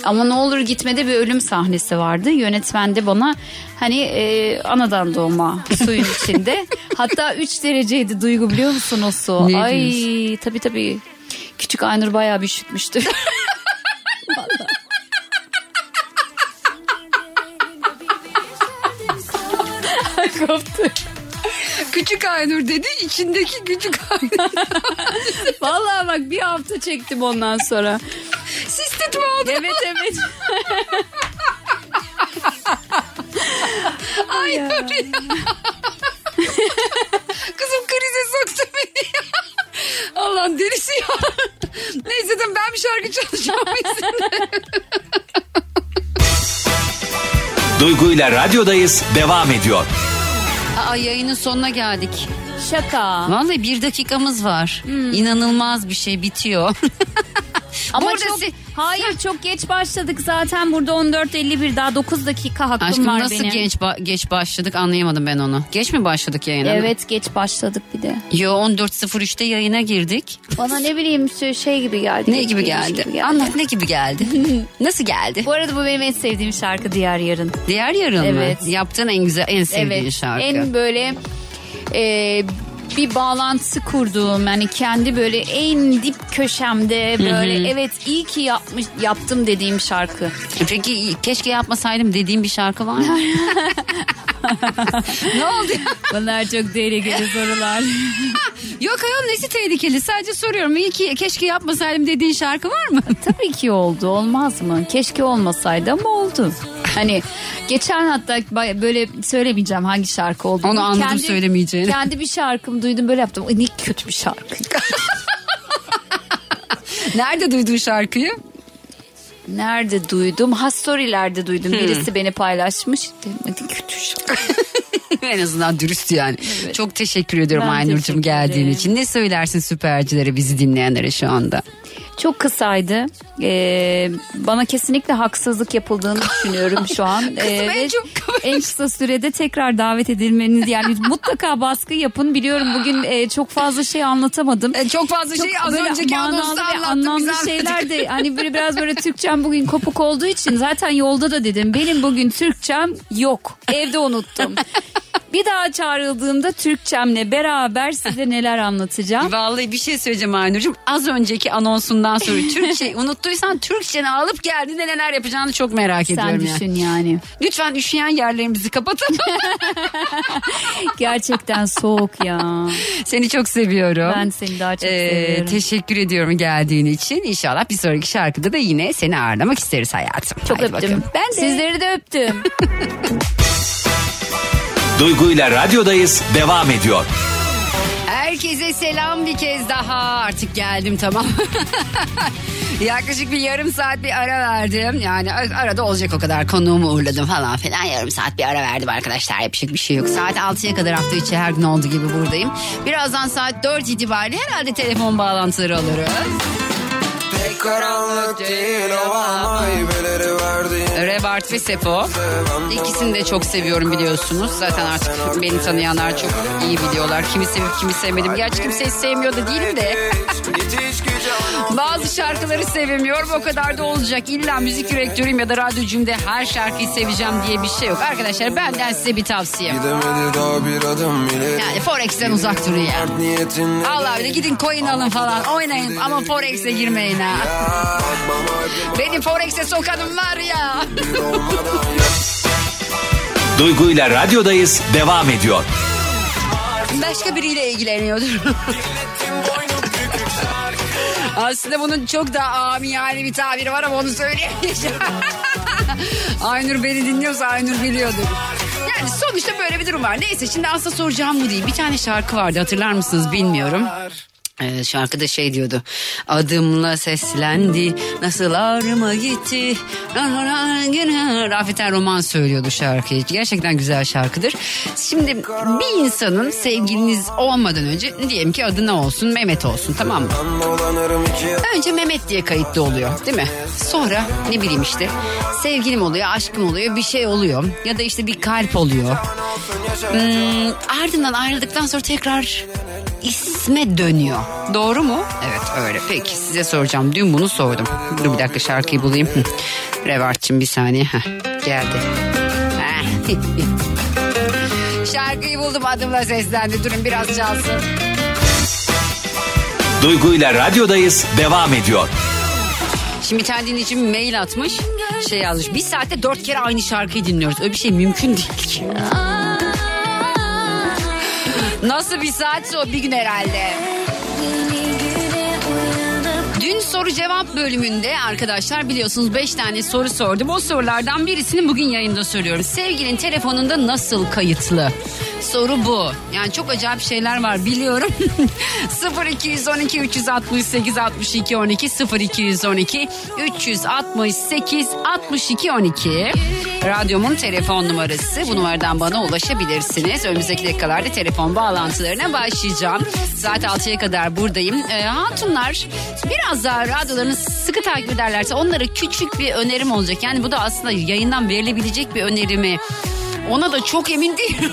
Ama Ne Olur Gitme'de bir ölüm sahnesi vardı. Yönetmen de bana anadan doğma suyun içinde. Hatta 3 dereceydi Duygu, biliyor musun o su? Ne diyorsun? Tabii. Küçük Aynur bayağı bir üşütmüştü. Vallahi. Ay koptu. Küçük Aynur dedi, içindeki küçük Aynur. Vallahi bak, bir hafta çektim ondan sonra. Sistit mi oldu? Evet. Aynur ya. Kızım krize soktu beni ya. Allah'ın delisi ya. Neyse, ben bir şarkı çalacağım izinle. Duygu'yla Radyodayız devam ediyor. Yayının sonuna geldik. Şaka. Vallahi 1 dakikamız var. İnanılmaz bir şey, bitiyor. Ama çok geç başladık zaten, burada 14.51, daha 9 dakika hakkım aşkım var benim. Aşkım nasıl geç başladık, anlayamadım ben onu. Geç mi başladık yayına? Evet, geç başladık bir de. Yo, 14.03'te yayına girdik. Bana ne bileyim gibi geldi. Ne gibi geldi? Anlat, ne gibi geldi? Nasıl geldi? Bu arada bu benim en sevdiğim şarkı, Diğer Yarın. Diğer Yarın mı? Yaptığın en güzel, en sevdiğin şarkı. En böyle... bir bağlantısı kurduğum, kendi böyle en dip köşemde böyle iyi ki yaptım dediğim şarkı. Peki keşke yapmasaydım dediğim bir şarkı var mı? Ne oldu ya? Bunlar çok tehlikeli sorular. Yok ayol, nesi tehlikeli, sadece soruyorum. İyi ki keşke yapmasaydım dediğin şarkı var mı? Tabii ki oldu, olmaz mı? Keşke olmasaydı ama oldu. Geçen hatta böyle söylemeyeceğim hangi şarkı olduğunu. Onu anladım, söylemeyeceğini. Kendi bir şarkımı duydum, böyle yaptım. Ne kötü bir şarkı. Nerede duydun şarkıyı? Nerede duydum? Ha, storylerde duydum. Birisi beni paylaşmış. Demedim kötü şarkı. En azından dürüst yani. Evet. Çok teşekkür ediyorum Aynur'cum geldiğin için. Ne söylersin süpercilere, bizi dinleyenlere şu anda? Çok kısaydı. Bana kesinlikle haksızlık yapıldığını düşünüyorum şu an. En kısa sürede tekrar davet edilmeniz, yani mutlaka baskı yapın. Biliyorum bugün çok fazla şey anlatamadım. Çok fazla şey az önceki anonsta anlattım. Şeyler de hani böyle biraz böyle Türkçem bugün kopuk olduğu için, zaten yolda da dedim benim bugün Türkçem yok. Evde unuttum. Bir daha çağrıldığımda Türkçemle beraber size neler anlatacağım. Vallahi bir şey söyleyeceğim Aynur'cum. Az önceki anonsundan sonra Türkçe unuttuysan Türkçeni alıp geldiğinde neler yapacağını çok merak ediyorum. Sen düşün yani. Lütfen üşüyen yerlerimizi kapatın. Gerçekten soğuk ya. Seni çok seviyorum. Ben seni daha çok seviyorum. Teşekkür ediyorum geldiğin için. İnşallah bir sonraki şarkıda da yine seni ağırlamak isteriz hayatım. Çok haydi öptüm. Bakayım. Ben de. Sizleri de öptüm. Duygu'yla radyodayız devam ediyor. Herkese selam bir kez daha. Artık geldim, tamam. Yaklaşık bir yarım saat bir ara verdim. Yani arada olacak o kadar. Konuğumu uğurladım falan filan. Yarım saat bir ara verdim arkadaşlar. Yapacak bir şey yok. Saat 6'ya kadar hafta içi her gün olduğu gibi buradayım. Birazdan saat 4 itibariyle herhalde telefon bağlantıları alırız. Tek karanlık değil o maybeleri verdiğin Rebart ve Sefo. İkisini de çok seviyorum biliyorsunuz. Zaten artık beni tanıyanlar çok iyi biliyorlar. Kimi sevip kimi sevmedim. Gerçi kimseyi sevmiyor da değilim de. Bazı şarkıları sevmiyorum. O kadar da olacak. İlla müzik direktörüyüm ya da radyocuyum de her şarkıyı seveceğim diye bir şey yok. Arkadaşlar benden size bir tavsiyem. Yani Forex'ten uzak durun yani. Allah bile gidin coin alın falan. Oynayın ama Forex'e girmeyin ha. Benim Forex'e sokanım var ya. Duygu'yla radyodayız devam ediyor. Başka biriyle ilgileniyordur. Aslında bunun çok daha amiyane bir tabiri var ama onu söyleyemeyeceğim. Aynur beni dinliyorsa Aynur biliyordur. Yani sonuçta böyle bir durum var. Neyse, şimdi aslında soracağım bu değil. Bir tane şarkı vardı, hatırlar mısınız bilmiyorum. Şarkıda şey diyordu. Adımla seslendi, nasıl ağrıma gitti. Rafet El Roman söylüyordu şarkıyı. Gerçekten güzel şarkıdır. Şimdi bir insanın sevgiliniz olmadan önce, diyelim ki adı ne olsun? Mehmet olsun, tamam mı? Önce Mehmet diye kayıtlı oluyor değil mi? Sonra ne bileyim işte sevgilim oluyor, aşkım oluyor, bir şey oluyor. Ya da işte bir kalp oluyor. Ardından ayrıldıktan sonra tekrar isme dönüyor. Doğru mu? Evet öyle. Peki size soracağım. Dün bunu sordum. Dur bir dakika şarkıyı bulayım. Revartçım bir saniye. Geldi. Şarkıyı buldum, adımla seslendi. Durun biraz çalsın. Duygu'yla radyodayız devam ediyor. Şimdi bir tane dinleyicim mail atmış. Şey yazmış. Bir saatte 4 kere aynı şarkıyı dinliyoruz. Öyle bir şey mümkün değil ki. Nasıl bir saatse o bir gün herhalde. Dün soru cevap bölümünde arkadaşlar biliyorsunuz 5 tane soru sordum. O sorulardan birisini bugün yayında soruyorum. Sevgilin telefonunda nasıl kayıtlı? Soru bu. Yani çok acayip şeyler var biliyorum. 0212 368 62 12 0212 368 62 12 radyomun telefon numarası. Bu numaradan bana ulaşabilirsiniz. Önümüzdeki dakikalarda telefon bağlantılarına başlayacağım. Saat 6'ya kadar buradayım. Hatunlar biraz daha radyolarını sıkı takip ederlerse onlara küçük bir önerim olacak. Yani bu da aslında yayından verilebilecek bir önerimi. Ona da çok emin değilim.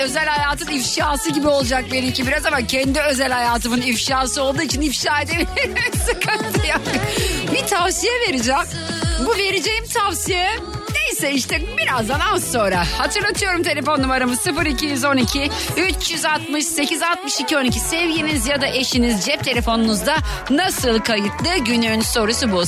Özel hayatın ifşası gibi olacak belki biraz ama kendi özel hayatımın ifşası olduğu için ifşa edebilirim. Sıkıntı yok. Bir tavsiye vereceğim. Bu vereceğim tavsiye neyse işte birazdan az sonra. Hatırlatıyorum telefon numaramı 0212 368 62 12. Sevgiliniz ya da eşiniz cep telefonunuzda nasıl kayıtlı? Günün sorusu bu.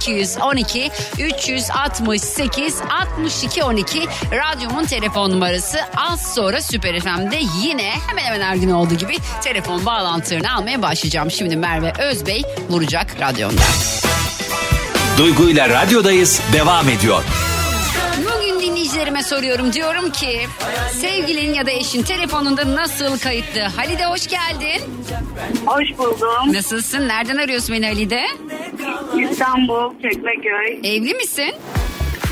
0212 368 62 12 radyomun telefon numarası. Az sonra Süper FM'de yine hemen hemen her gün olduğu gibi telefon bağlantılarını almaya başlayacağım. Şimdi Merve Özbey vuracak radyonda. Duygu'yla radyodayız devam ediyor. dinleyicilerime soruyorum. Diyorum ki sevgilin ya da eşin telefonunda nasıl kayıtlı? Halide hoş geldin. Hoş buldum. Nasılsın? Nereden arıyorsun beni Halide? İstanbul, Çekmeköy. Evli misin?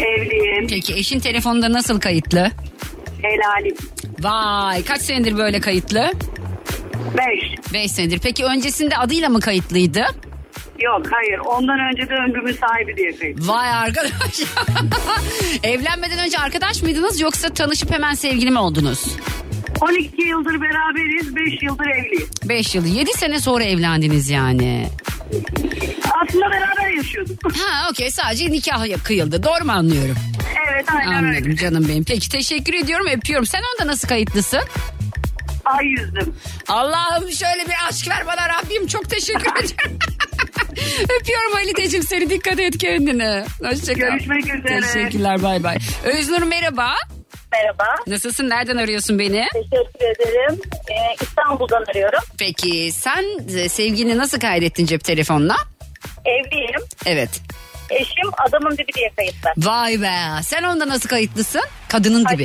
Evliyim. Peki eşin telefonunda nasıl kayıtlı? Helalim. Vay, kaç senedir böyle kayıtlı? 5 senedir. Peki öncesinde adıyla mı kayıtlıydı? Yok, hayır. Ondan önce de öngümün sahibi diye kayıtlı. Vay arkadaş. Evlenmeden önce arkadaş mıydınız yoksa tanışıp hemen sevgili mi oldunuz? 12 yıldır beraberiz, 5 yıldır evliyiz. 5 yıl, 7 sene sonra evlendiniz yani. Aslında beraber yaşıyorduk. Ha okey, sadece nikah kıyıldı. Doğru mu anlıyorum? Evet, aynen. Anladım öyle. Canım benim. Peki teşekkür ediyorum, öpüyorum. Sen onda nasıl kayıtlısın? Ay yüzdüm. Allah'ım şöyle bir aşk ver bana Rabbim, çok teşekkür ederim. Öpüyorum Halideciğim seni, dikkat et kendine. Hoşçakal. Görüşmek üzere. Teşekkürler, bay bay. Öznur merhaba. Merhaba. Nasılsın, nereden arıyorsun beni? Teşekkür ederim. İstanbul'dan arıyorum. Peki sen sevgilini nasıl kaydettin cep telefonla? Evliyim. Evet. Eşim adamın dibi diye kayıtlı. Vay be, sen onda nasıl kayıtlısın? Kadının dibi.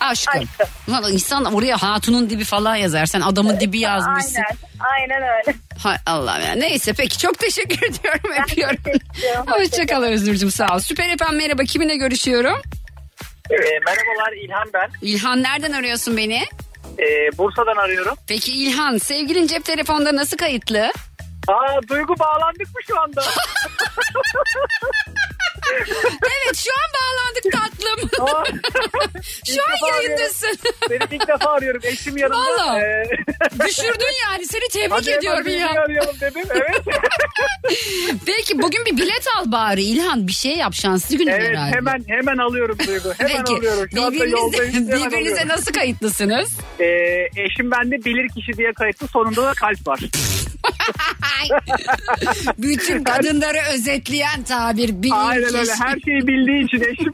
Aşkım. Aşkım. Valla insan oraya hatunun dibi falan yazar. Sen adamın dibi yazmışsın. Aynen öyle. Hay Allah'ım ya. Neyse peki, çok teşekkür ediyorum. Öpüyorum. Hoşçakal Özgürcüğüm, sağ ol. Süper FM merhaba, kiminle görüşüyorum? Merhabalar, İlhan ben. İlhan nereden arıyorsun beni? Bursa'dan arıyorum. Peki İlhan, sevgilin cep telefonda nasıl kayıtlı? Duygu bağlandık mı şu anda? Evet şu an bağlandık tatlım. Şu an yayındasın. Seni ilk defa arıyorum. Eşim yanımda. Valla. Düşürdün yani. Seni tebrik ediyorum ya. Hadi arayalım dedim. Evet. Peki bugün bir bilet al bari İlhan. Bir şey yap, şanslı günün herhalde. Evet hemen alıyorum Duygu. Hemen peki, alıyorum. Şu birbirinize nasıl kayıtlısınız? Eşim bende bilirkişi diye kayıtlı. Sonunda da kalp var. Bütün kadınları özetleyen tabir bilirkişi. Aynen öyle, her şeyi bildiği için eşim.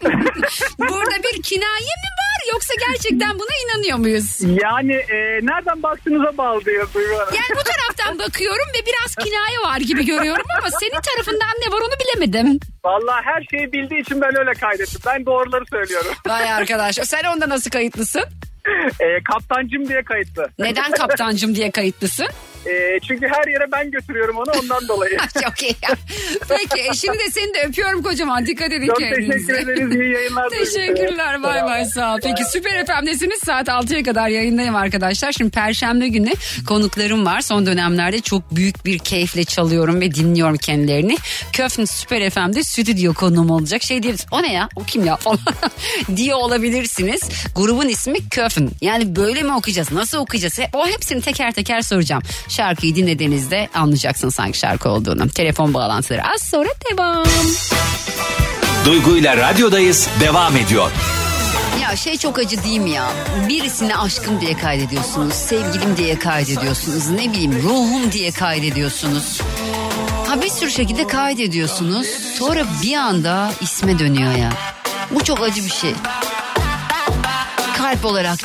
Burada bir kinaye mi var yoksa gerçekten buna inanıyor muyuz? Yani nereden baktığınıza bağlı diyor. Yani bu taraftan bakıyorum ve biraz kinaye var gibi görüyorum ama senin tarafından ne var onu bilemedim. Vallahi her şeyi bildiği için ben öyle kaydettim. Ben doğruları söylüyorum. Vay arkadaş, sen onda nasıl kayıtlısın? Kaptancım diye kayıtlı. Neden kaptancım diye kayıtlısın? Çünkü her yere ben götürüyorum onu, ondan dolayı. Çok iyi. Peki şimdi de seni de öpüyorum kocaman. Dikkat edin kendinize. Çok teşekkür ederiz. İyi yayınlar. Teşekkürler. Bay bay, sağ ol. Peki Süper FM'desiniz. Saat 6'ya kadar yayındayım arkadaşlar. Şimdi Perşembe günü konuklarım var. Son dönemlerde çok büyük bir keyifle çalıyorum ve dinliyorum kendilerini. Köfn Süper FM'de stüdyo konuğum olacak. Şey diyebiliriz. O ne ya? O kim ya? Falan diye olabilirsiniz. Grubun ismi Köfn. Yani böyle mi okuyacağız? Nasıl okuyacağız? O hepsini teker teker soracağım. Şarkıyı dinlediğinizde anlayacaksınız hangi şarkı olduğunu. Telefon bağlantıları az sonra devam. Duygu'yla radyodayız devam ediyor. Ya şey çok acı değil mi ya? Birisine aşkım diye kaydediyorsunuz, sevgilim diye kaydediyorsunuz, ne bileyim ruhum diye kaydediyorsunuz. Bir sürü şekilde kaydediyorsunuz. Sonra bir anda isme dönüyor ya. Bu çok acı bir şey. Kalp olarak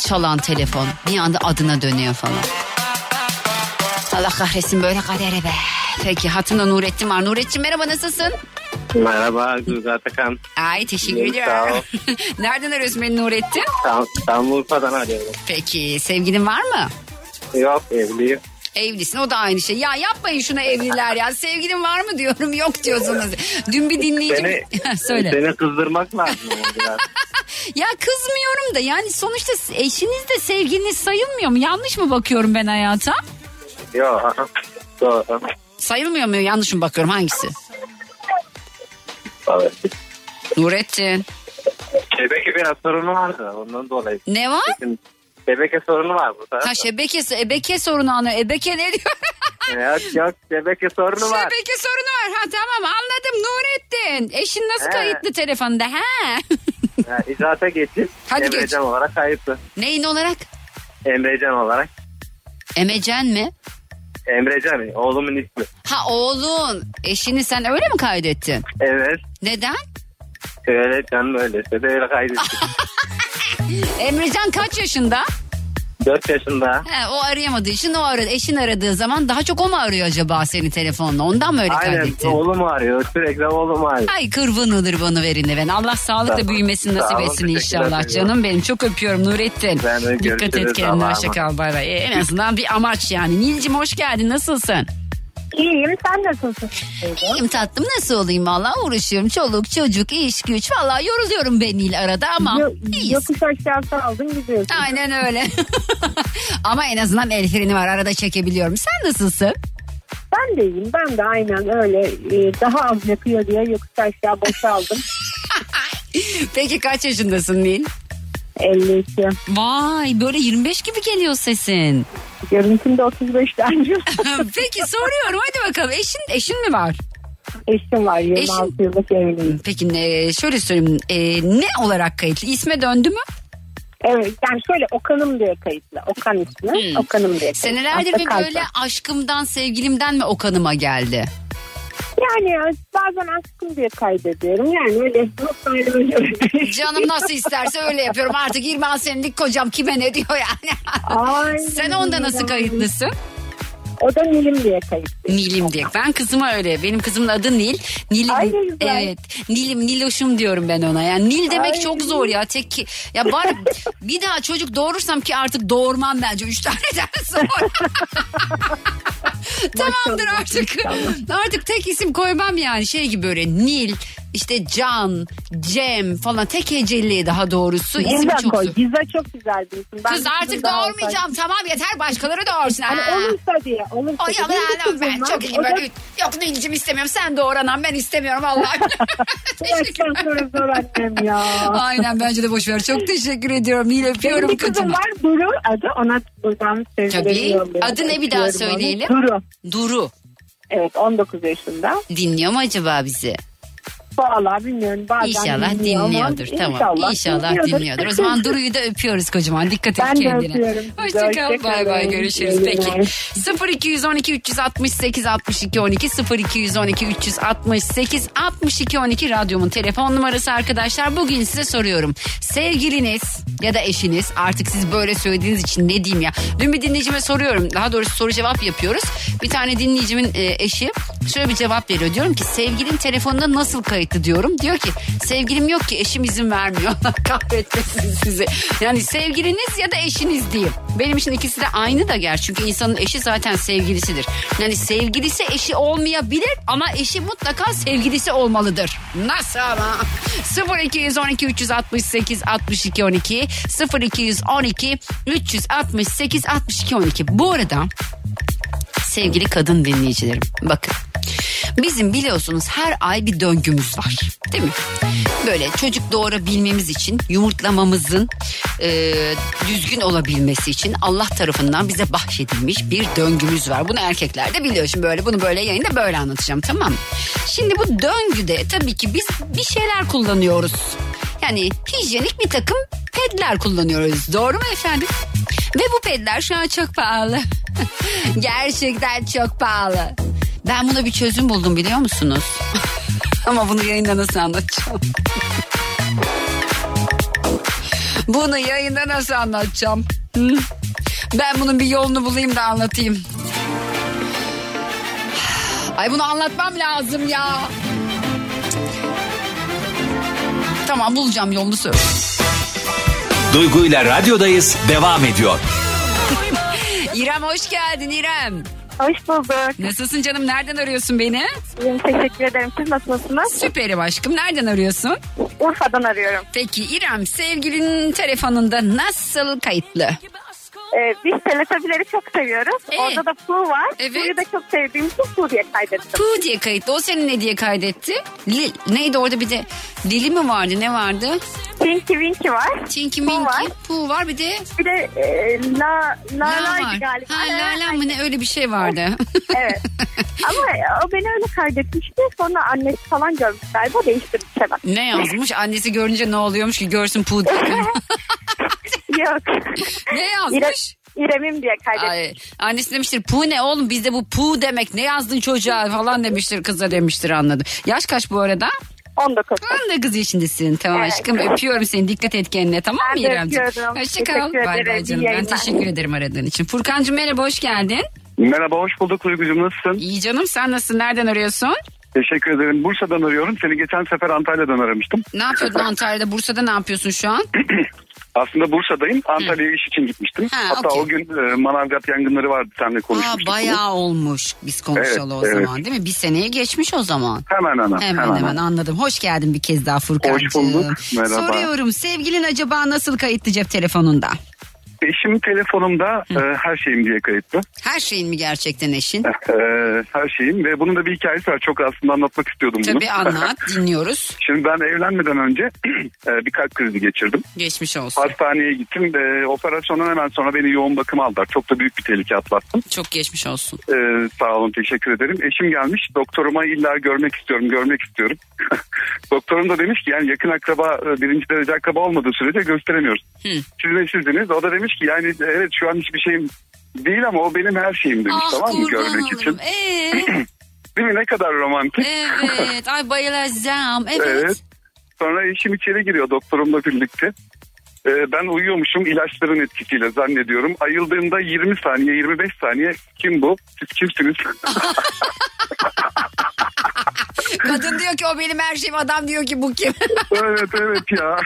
çalan telefon bir anda adına dönüyor falan. Allah kahretsin böyle kadere be. Peki hattımda Nurettin var. Nurettin merhaba, nasılsın? Merhaba Duygu Atakan. Ay teşekkür ediyorum. Nereden arıyorsun beni Nurettin? Tam Urfa'dan arıyorum. Peki sevgilin var mı? Yok, evliyim. Evlisin, o da aynı şey. Ya yapmayın şuna evliler ya. Sevgilin var mı diyorum, yok diyorsunuz. Dün bir dinleyicim... Seni kızdırmak lazım. Ya kızmıyorum da yani sonuçta eşiniz de sevgiliniz sayılmıyor mu? Yanlış mı bakıyorum ben hayata? Yok. Doğru. Sayılmıyor mu? Yanlış mı bakıyorum? Hangisi? Evet. Nurettin. Şebeke biraz sorunu vardı. Ondan dolayı. Ne var? Şebeke sorunu var burada. Ha şebeke sorunu anlıyor. Ebeke ne diyor? Yok şebeke sorunu var. Şebeke sorunu var. Ha tamam anladım Nurettin. Eşin nasıl kayıtlı telefonda? Ha. İcraata geçip Emrecan olarak kayıtlı. Neyin olarak? Emrecan olarak. Emecen mi? Emrecan, oğlumun ismi. Ha oğlun. Eşini sen öyle mi kaydettin? Evet. Neden? Öyle canım, öyleyse de öyle kaydettim. Emrecan kaç yaşında? 4 yaşında. He, o arayamadığı için o aradı. Eşin aradığı zaman daha çok o mu arıyor acaba seni telefonla? Ondan mı öyle kaydettin? Aynen, oğlum arıyor. Sürekli oğlum arıyor. Ay kırvınıdır bunu verin de ben. Allah sağlıkla büyümesini nasip etsin inşallah canım benim. Çok öpüyorum Nurettin. Ben dikkat et kendine. Hoşçakal. Bay bay. En azından bir amaç yani. Nilcim hoş geldin. Nasılsın? İyiyim, sen nasılsın? İyiyim tatlım, nasıl olayım valla, uğraşıyorum, çoluk çocuk iş güç, valla yoruluyorum ben Nil arada ama iyiyiz. Yokuş aşağısı aldın gidiyorsun. Aynen öyle. Ama en azından el freni var, arada çekebiliyorum. Sen nasılsın? Ben de iyiyim, ben de aynen öyle, daha az yakıyor diye yokuş aşağı boşaldım. Peki kaç yaşındasın Nil? 52. Vay, böyle 25 gibi geliyor sesin. Görüntümde 35 derece. Peki soruyorum hadi bakalım, eşin mi var? Eşim var, 26 yıllık evliyim. Peki şöyle söyleyeyim, ne olarak kayıtlı, isme döndü mü? Evet, yani şöyle Okan'ım diye kayıtlı. Okan ismi, Okan'ım diye kayıtlı. Senelerdir bir böyle aşkımdan sevgilimden mi Okan'ıma geldi? Yani bazen aşkım diye kaydediyorum. Yani öyle. Canım nasıl isterse öyle yapıyorum. Artık 20 senelik kocam kime ne diyor yani. Ay, sen onda nasıl kayıtlısın? O da Nilim diye kayıtlı. Nilim diye. Ben kızıma öyle. Benim kızımın adı Nil. Nilim. Ay, evet. Nilim, Niloşum diyorum ben ona. Yani Nil demek ay, çok zor ya. Tek ya var. Bir daha çocuk doğurursam ki artık doğurmam bence 3 taneden sonra. Tamamdır artık. Artık tek isim koymam yani, şey gibi böyle Nil, işte Can, Cem falan, tek heceli daha doğrusu. Giza isim çok zor. Giza çok güzel bir isim. Kız artık doğurmayacağım tamam, yeter başkaları doğursun. Hani olursa diye. Olursa o ya ben çok iyi böyle. Yok Nilcim istemiyorum, sen doğur anam, ben istemiyorum vallahi. Teşekkürler. Sonra zor annem ya. Aynen, bence de boşver. Çok teşekkür ediyorum. Nil, öpüyorum. Benim bir kızım var Duru adı, ona buradan sesleniyorum. Tabii. Adı ne bir daha söyleyelim? Duru. Evet, 19 yaşında. Dinliyor mu acaba bizi? Vallahi bilmiyorum. Bazen İnşallah dinliyordur. Tamam. İnşallah dinliyordur. O zaman Duru'yu da öpüyoruz kocaman. Dikkat et kendine. Hoşçakal. Bay bay. Görüşürüz. Peki. 0212 368 62 12 0212 368 62 12 radyomun telefon numarası arkadaşlar. Bugün size soruyorum. Sevgiliniz ya da eşiniz, artık siz böyle söylediğiniz için ne diyeyim ya. Dün bir dinleyicime soruyorum. Daha doğrusu soru cevap yapıyoruz. Bir tane dinleyicimin eşi şöyle bir cevap veriyor. Diyorum ki sevgilin telefonunda nasıl kayıt diyorum. Diyor ki sevgilim yok ki, eşim izin vermiyor. Allah kahretmesin sizi. Yani sevgiliniz ya da eşiniz diyeyim. Benim için ikisi de aynı da gerçi. Çünkü insanın eşi zaten sevgilisidir. Yani sevgilisi eşi olmayabilir ama eşi mutlaka sevgilisi olmalıdır. Nasıl ama? 0212 368 62 12 0212 368 62 12. Bu arada sevgili kadın dinleyicilerim, bakın. Bizim biliyorsunuz her ay bir döngümüz var değil mi? Böyle çocuk doğurabilmemiz için, yumurtlamamızın düzgün olabilmesi için Allah tarafından bize bahşedilmiş bir döngümüz var. Bunu erkekler de biliyor. Şimdi böyle bunu böyle yayında böyle anlatacağım, tamam mı? Şimdi bu döngüde tabii ki biz bir şeyler kullanıyoruz. Yani hijyenik bir takım pedler kullanıyoruz. Doğru mu efendim? Ve bu pedler şu an çok pahalı. Gerçekten çok pahalı. Ben buna bir çözüm buldum biliyor musunuz? Ama bunu yayında nasıl anlatacağım? Bunu yayında nasıl anlatacağım? Ben bunun bir yolunu bulayım da anlatayım. Ay bunu anlatmam lazım ya. Tamam, bulacağım yolunu, söyle. Duygu'yla radyodayız devam ediyor. İrem hoş geldin İrem. Hoş bulduk. Nasılsın canım? Nereden arıyorsun beni? İyiyim, teşekkür ederim. Siz nasılsınız? Süperim aşkım. Nereden arıyorsun? Urfa'dan arıyorum. Peki İrem, sevgilinin telefonunda nasıl kayıtlı? Biz Teletabileri çok seviyoruz. Orada da Pooh var. Evet. Pooh'yu da çok sevdiğim için Pooh diye kaydettim. Pooh diye kayıtlı. O senin ne diye kaydetti? Neydi orada bir de? Lili mi vardı? Ne vardı? Tinky Winky var. Tinky Winky, Pooh var. Bir de... La galiba. Ha, la mı ne, öyle bir şey vardı. Evet. Ama o beni öyle kaydetmişti. Sonra annesi falan görmüş galiba. Değiştirmiş hemen. Ne yazmış? Annesi görünce ne oluyormuş ki? Görsün Pooh diye. Yok. Ne yazmış? İrem'im diye kaydetmiş. Ay, annesi demiştir Pooh ne oğlum, bizde bu Pooh demek, ne yazdın çocuğa falan demiştir, kıza demiştir, anladım. Yaş kaç bu arada? 19. 19 yaşındasın. Tamam evet. Aşkım, öpüyorum seni. Dikkat et kendine, tamam mı İremciğim? Hoşçakal. Bay bay canım. Ben teşekkür ederim aradığın için. Furkancığım merhaba, hoş geldin. Merhaba, hoş bulduk Duygu'cum, nasılsın? İyi canım, sen nasılsın? Nereden arıyorsun? Teşekkür ederim. Bursa'dan arıyorum. Seni geçen sefer Antalya'dan aramıştım. Ne yapıyordun Antalya'da? Bursa'da ne yapıyorsun şu an? Aslında Bursa'dayım. Antalya'ya iş için gitmiştim. Ha, hatta okay. O gün Manavgat yangınları vardı. Seninle konuşmuştuk. Aa, bayağı bunu. Olmuş biz konuşalı evet, o evet. Zaman değil mi? Bir seneye geçmiş o zaman. Hemen anladım. Hoş geldin bir kez daha Furkancığım. Hoş bulduk. Merhaba. Soruyorum, sevgilin acaba nasıl kayıtlı cep telefonunda? Eşim telefonumda her şeyim diye kayıtlı. Her şeyin mi gerçekten eşin? Her şeyim ve bunun da bir hikayesi var. Çok aslında anlatmak istiyordum bunu. Tabii anlat, dinliyoruz. Şimdi ben evlenmeden önce bir kalp krizi geçirdim. Geçmiş olsun. Hastaneye gittim ve operasyondan hemen sonra beni yoğun bakıma aldılar. Çok da büyük bir tehlike atlattım. Çok geçmiş olsun. Sağ olun, teşekkür ederim. Eşim gelmiş, doktoruma illa görmek istiyorum. Doktorum da demiş ki yani yakın akraba, birinci derece akraba olmadığı sürece gösteremiyoruz. Siz ne sizdiniz? O da demiş ki yani evet şu an hiçbir şeyim değil ama o benim her şeyim demiş, tamam mı, görmek için. Değil mi, ne kadar romantik. Evet ay bayılacağım evet. Sonra eşim içeri giriyor doktorumla birlikte. Ben uyuyormuşum ilaçların etkisiyle zannediyorum. Ayıldığımda 20 saniye 25 saniye kim bu, siz kimsiniz? Kadın diyor ki o benim her şeyim, adam diyor ki bu kim? evet ya.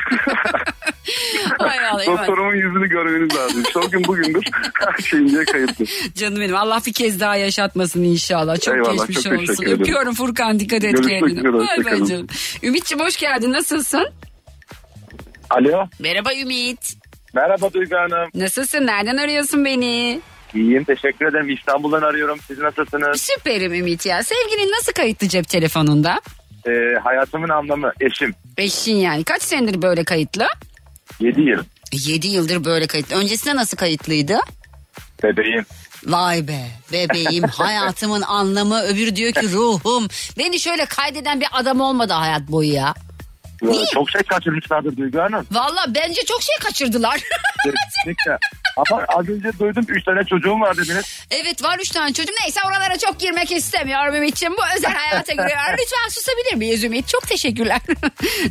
Doktorumun yüzünü görmeniz lazım. O gün bugündür her şeyim diye kayıtlı. Canım benim, Allah bir kez daha yaşatmasın inşallah. Çok eyvallah, geçmiş çok olsun. Öpüyorum Furkan, dikkat et kendine. Ümit'ciğim hoş geldin, nasılsın? Alo. Merhaba Ümit. Merhaba Duygu Hanım. Nasılsın? Nereden arıyorsun beni? İyiyim, teşekkür ederim. İstanbul'dan arıyorum. Siz nasılsınız? Süperim Ümit ya. Sevgilin nasıl kayıtlı cep telefonunda? Hayatımın anlamı eşim. Eşin yani. Kaç senedir böyle kayıtlı? 7 yıl. 7 yıldır böyle kayıtlı. Öncesinde nasıl kayıtlıydı? Bebeğim. Vay be bebeğim, hayatımın anlamı. Öbürü diyor ki ruhum. Beni şöyle kaydeden bir adam olmadı hayat boyu ya. Niye? Çok şey kaçırmışlardır Duygu Hanım. Valla bence çok şey kaçırdılar. Kesinlikle. Ama az önce duydum 3 tane çocuğum var dediniz. Evet var 3 tane çocuğum. Neyse oralara çok girmek istemiyorum Ümit'ciğim. Bu özel hayata giriyor. Lütfen susabilir miyiz Ümit? Çok teşekkürler.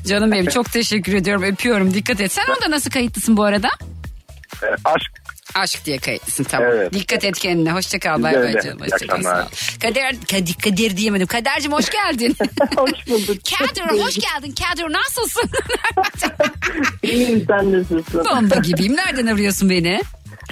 Canım benim, çok teşekkür ediyorum. Öpüyorum, dikkat et. Sen onda nasıl kayıtlısın bu arada? Aşk diye kayıtlısın, tamam. Evet. Dikkat et kendine. Hoşçakal. Bay bay canım. Hoşçakal. Kadir diyemedim. Kader'cim hoş geldin. Hoş bulduk. Kadir hoş geldin. Kadir nasılsın? İyiyim, sen nasılsın? Bomba gibiyim. Nereden arıyorsun beni?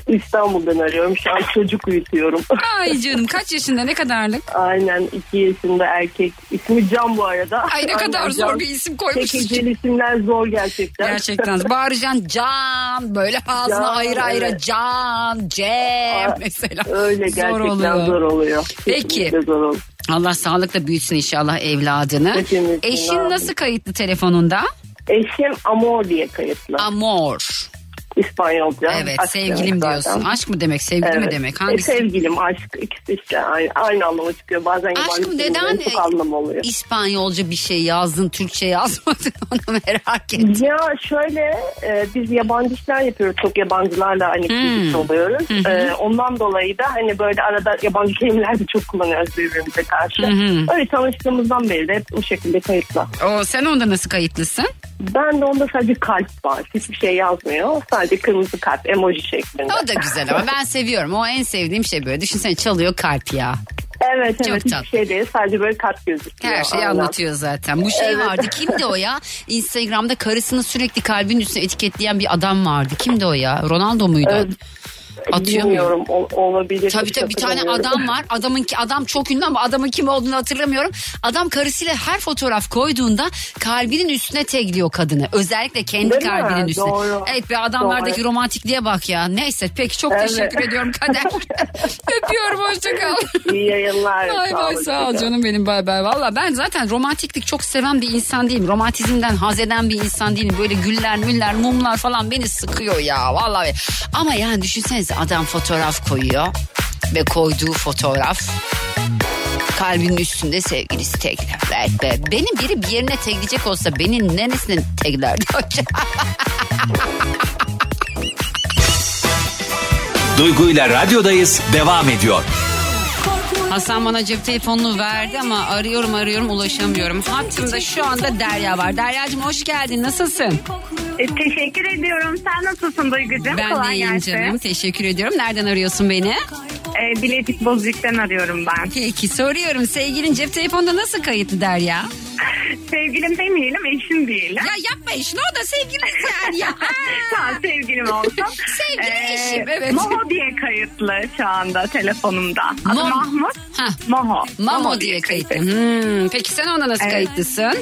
İstanbul'dan arıyorum. Şu an çocuk uyutuyorum. Ay canım, kaç yaşında, ne kadarlık? Aynen 2 yaşında erkek. İsmi Can bu arada. Ay ne kadar aynen, zor Can. Bir isim koymuşsun. Çekiceli isimler zor gerçekten. Gerçekten. Bağıracaksın Can, böyle ağzına Can, ayıra Can, Cem mesela. Öyle gerçekten zor oluyor. Peki. Zor. Allah sağlıkla büyütsün inşallah evladını. Kesinlikle. Eşin nasıl kayıtlı telefonunda? Eşim Amor diye kayıtlı. Amor. İspanyolca. Evet, aşk sevgilim diyorsun. Zaten. Aşk mı demek, sevgili mi demek? Hangisi? Sevgilim, aşk, ikisi işte aynı anlama çıkıyor. Bazen aşkım neden İspanyolca bir şey yazdın, Türkçe yazmadın, onu merak ettim. Ya şöyle, biz yabancı işler yapıyoruz, çok yabancılarla aynı kişi oluyoruz. Ondan dolayı da hani böyle arada yabancı kelimeler de çok kullanıyoruz birbirimize karşı. Hı-hı. Öyle tanıştığımızdan beri de hep bu şekilde kayıtlı. Sen onda nasıl kayıtlısın? Ben de onda sadece kalp var, hiçbir şey yazmıyor. Sadece kırmızı kalp, emoji şeklinde. O da güzel ama ben seviyorum. O en sevdiğim şey böyle. Düşünsene çalıyor kalp ya. Evet çok evet, hiçbir şey değil, sadece böyle kalp gözüküyor. Her şeyi anlatıyor zaten. Bu şey vardı, kimdi o ya? Instagram'da karısını sürekli kalbin üstüne etiketleyen bir adam vardı. Kimdi o ya? Ronaldo muydu? Evet. Bilmiyorum, olabilir. Tabii bir tane adam var. Adam çok ünlü ama adamın kim olduğunu hatırlamıyorum. Adam karısıyla her fotoğraf koyduğunda kalbinin üstüne tagliyor kadını. Özellikle kendi değil kalbinin mi? Üstüne. Doğru. Evet be, adamlardaki doğru. Romantikliğe bak ya. Neyse peki, çok teşekkür ediyorum Kader. Öpüyorum, hoşçakal. İyi yayınlar. Sağ ol canım benim, bay bay. Valla ben zaten romantiklik çok seven bir insan değilim. Romantizmden haz eden bir insan değilim. Böyle güller müller mumlar falan beni sıkıyor ya. Vallahi. Ama yani düşünsenize, adam fotoğraf koyuyor ve koyduğu fotoğraf kalbinin üstünde sevgilisi tekler. Evet be. Benim biri bir yerine tekleyecek olsa beni neresine teklerdi hocam? Duygu'yla radyodayız devam ediyor. Hasan bana cep telefonunu verdi ama arıyorum ulaşamıyorum. Hattımda şu anda Derya var. Derya'cığım hoş geldin, nasılsın? Teşekkür ediyorum. Sen nasılsın Duygu'cum? Ben de iyiyim canım. Teşekkür ediyorum. Nereden arıyorsun beni? Bilecik Bozüyük'ten arıyorum ben. Peki soruyorum. Sevgilin cep telefonunda nasıl kayıtlı Derya? Sevgilim demeyelim, eşim diyelim. Ya yapma eşini, o da sevgilisi yani ya. Tamam sevgilim olsun. Sevgili eşim evet. Moho diye kayıtlı şu anda telefonumda. Adı Mahmut. Moho. Moho diye kayıtlı. Peki sen ona nasıl kayıtlısın?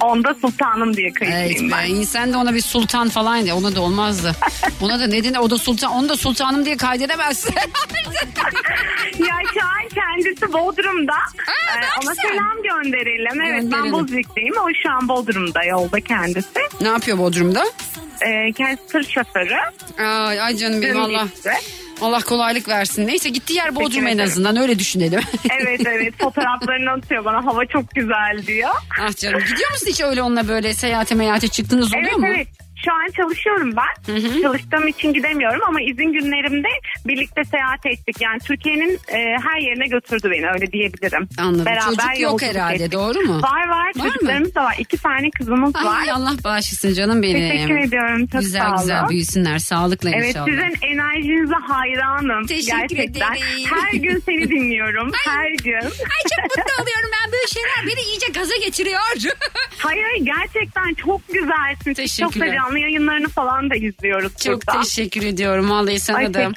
Onda sultanım diye kayıtlıyım ben. Sen de ona bir sultan falan diye, ona da olmazdı. Buna da nedeni o da sultan, onu da sultanım diye kaydedemezsin. Ya şu an kendisi Bodrum'da. Ona selam gönderelim. Evet ben Bozüyük'teyim, o şu an Bodrum'da yolda kendisi. Ne yapıyor Bodrum'da? Kendisi tır şoförü. Ay canım benim, Allah. Allah kolaylık versin. Neyse gittiği yer Bodrum en azından, öyle düşünelim. Evet fotoğraflarını atıyor bana, hava çok güzel diyor. Ah canım, gidiyor musun hiç öyle onunla böyle seyahate meyahate çıktınız oluyor mu? Evet. Şu an çalışıyorum ben. Hı-hı. Çalıştığım için gidemiyorum ama izin günlerimde birlikte seyahat ettik. Yani Türkiye'nin her yerine götürdü beni, öyle diyebilirim. Anladım. Beraber çocuk yok herhalde ettik. Doğru mu? Var çocuklarımız da var. 2 tane kızımız var. Allah bağışlasın canım benim. Teşekkür ediyorum. Çok güzel güzel büyüsünler. Sağlıkla inşallah. Evet sizin enerjinize hayranım. Teşekkür gerçekten ederim. Her gün seni dinliyorum. Her gün. Ay çok mutlu oluyorum ben, böyle şeyler beni iyice gaza getiriyor. Hayır gerçekten çok güzelsin. Teşekkürler. Çok yayınlarını falan da izliyoruz. Çok burada. Teşekkür ediyorum. Vallahi sana da.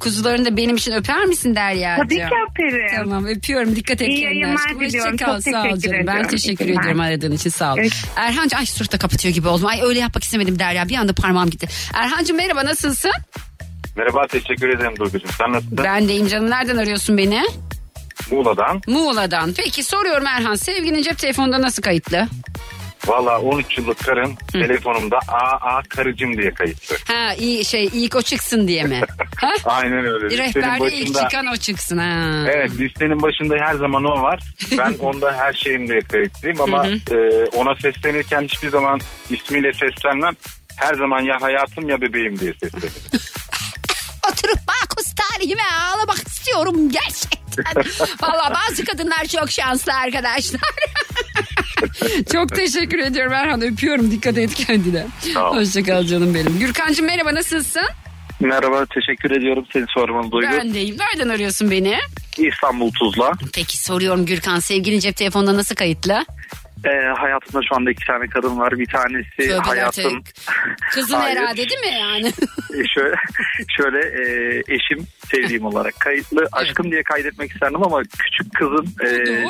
Kuzularını da benim için öper misin Derya'cığım? Tabii ki öperim. Tamam öpüyorum. Dikkat et. İyi yayınlar diliyorum. Çok teşekkür ederim. Ben teşekkür ediyorum aradığın için. Sağ ol. Evet. Erhan'cığım ay surta kapatıyor gibi oldum. Ay öyle yapmak istemedim Derya. Bir anda parmağım gitti. Erhan'cığım merhaba, nasılsın? Merhaba, teşekkür ederim Duygu'cum. Sen nasılsın? Ben deyim canım. Nereden arıyorsun beni? Muğla'dan. Peki soruyorum Erhan. Sevgilinin cep telefonunda nasıl kayıtlı? Valla 13 yıllık karım telefonumda AA karıcım diye kayıtlı. Ha iyi ilk o çıksın diye mi? Aynen öyle. Rehberde başında, ilk çıkan o çıksın ha. Evet listenin başında her zaman o var. Ben onda her şeyim diye kayıtlıyım ama ona seslenirken hiçbir zaman ismiyle seslenmem. Her zaman ya hayatım ya bebeğim diye seslenirim. Oturup bak tarihime ağlamak istiyorum gerçekten. Valla bazı kadınlar çok şanslı arkadaşlar. Çok teşekkür ediyorum Erhan, öpüyorum, dikkat et kendine. Tamam. Hoşçakal canım benim. Gürkancığım merhaba, nasılsın? Merhaba, teşekkür ediyorum, seni sormanı duydum. Ben deyim. Nereden arıyorsun beni? İstanbul Tuzla. Peki soruyorum Gürkan, sevgilin cep telefonunda nasıl kayıtlı? Hayatımda şu anda 2 tane kadın var. Bir tanesi tövbe hayatım. Kızın herhalde değil mi yani? şöyle eşim sevdiğim olarak kayıtlı. Evet. Aşkım diye kaydetmek isterdim ama küçük kızım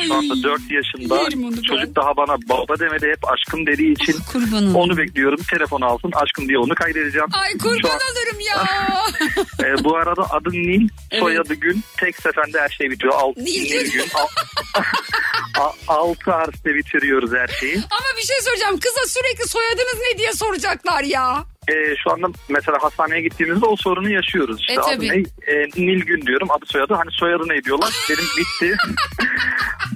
şu anda 4 yaşında. Çocuk daha bana baba demedi, hep aşkım dediği için. Ay, onu bekliyorum. Telefon alsın aşkım diye onu kaydedeceğim. Ay kurban olurum ya. Bu arada adım Nil. Evet. Soyadı Gün. Tek seferde her şey bitiyor. Nil Gün. 6 harfle bitiriyoruz her şeyi. Ama bir şey soracağım. Kıza sürekli soyadınız ne diye soracaklar ya. Şu anda mesela hastaneye gittiğimizde o sorunu yaşıyoruz. İşte tabii. Nilgün diyorum. Adı soyadı. Hani soyadı ne diyorlar? Dedim bitti.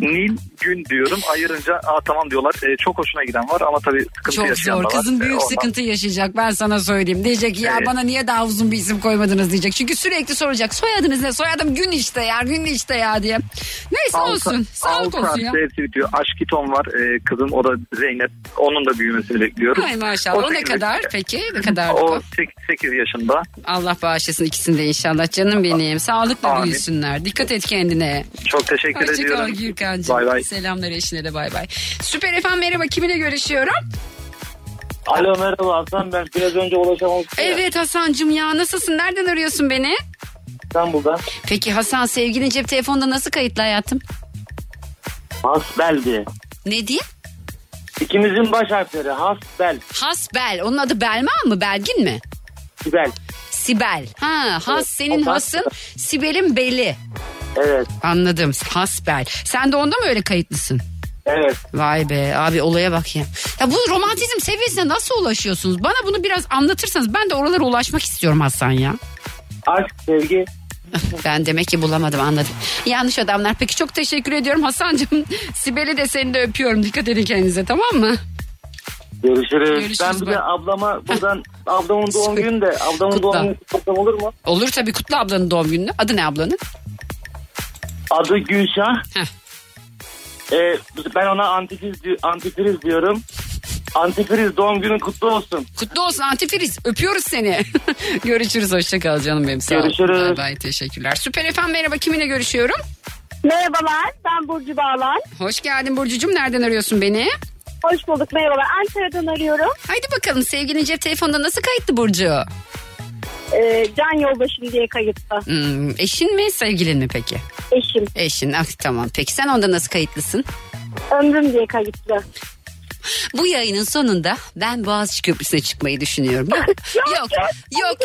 Nilgün diyorum. Ayırınca tamam diyorlar. Çok hoşuna giden var ama tabii sıkıntı çok yaşayanlar var. Çok zor. Kızın büyük sıkıntı yaşayacak. Ben sana söyleyeyim. Diyecek ki ya bana niye daha uzun bir isim koymadınız diyecek. Çünkü sürekli soracak. Soyadınız ne? Soyadım Gün işte ya. Gün işte ya diye. Neyse olsun. Sağlık olsun ya. Aşk iton var. Kızın o da Zeynep. Onun da büyümesini bekliyoruz. Ay maşallah. O ne kadar peki? O 8 yaşında. Allah bağışlasın ikisini de inşallah canım benim. Sağlıkla büyüsünler. Dikkat et kendine. Çok teşekkür ediyorum. Hoşçakal Gürkancığım. Bay bay. Selamlar eşine de bay bay. Süper FM merhaba, kiminle görüşüyorum? Alo merhaba Hasan, ben biraz önce ulaşamamıştım. Evet Hasan'cığım ya, nasılsın? Nereden arıyorsun beni? İstanbul'dan. Peki Hasan, sevgilinin cep telefonunda nasıl kayıtlı hayatım? Hasbel diye. Ne diye? İkimizin baş harfleri Hasbel. Hasbel. Onun adı Belman mı? Belgin mi? Sibel. Ha, has senin hasın, Sibel'in beli. Evet. Anladım. Hasbel. Sen de onda mı öyle kayıtlısın? Evet. Vay be abi, olaya bak ya. Ya bu romantizm seviyesine nasıl ulaşıyorsunuz? Bana bunu biraz anlatırsanız, ben de oralara ulaşmak istiyorum Hasan ya. Aşk, sevgi. Ben demek ki bulamadım, anladım. Yanlış adamlar. Peki çok teşekkür ediyorum Hasan'cığım. Sibel'i de seni de öpüyorum. Dikkat edin kendinize, tamam mı? Görüşürüz. Ben bir de ablama buradan ablamın doğum günü de ablamın doğum günü kutlam olur mu? Olur tabii, kutla ablanın doğum gününü. Adı ne ablanın? Adı Gülşen. Ben ona antifriz diyorum. Antifriz doğum günün kutlu olsun. Kutlu olsun antifriz. Öpüyoruz seni. Görüşürüz. Hoşçakal canım benim. Sağ görüşürüz. Bye bye, teşekkürler. Süper efendim merhaba. Kiminle görüşüyorum? Merhabalar. Ben Burcu Bağlan. Hoş geldin Burcucuğum. Nereden arıyorsun beni? Hoş bulduk. Merhabalar. Ankara'dan arıyorum. Haydi bakalım. Sevgilinin cep telefonunda nasıl kayıtlı Burcu? Can yoldaşım diye kayıtlı. Eşin mi sevgilin mi peki? Eşim. Eşin. Ah, tamam. Peki sen onda nasıl kayıtlısın? Ömrüm diye kayıtlı. Bu yayının sonunda ben Boğaziçi Köprüsü'ne çıkmayı düşünüyorum. Yok.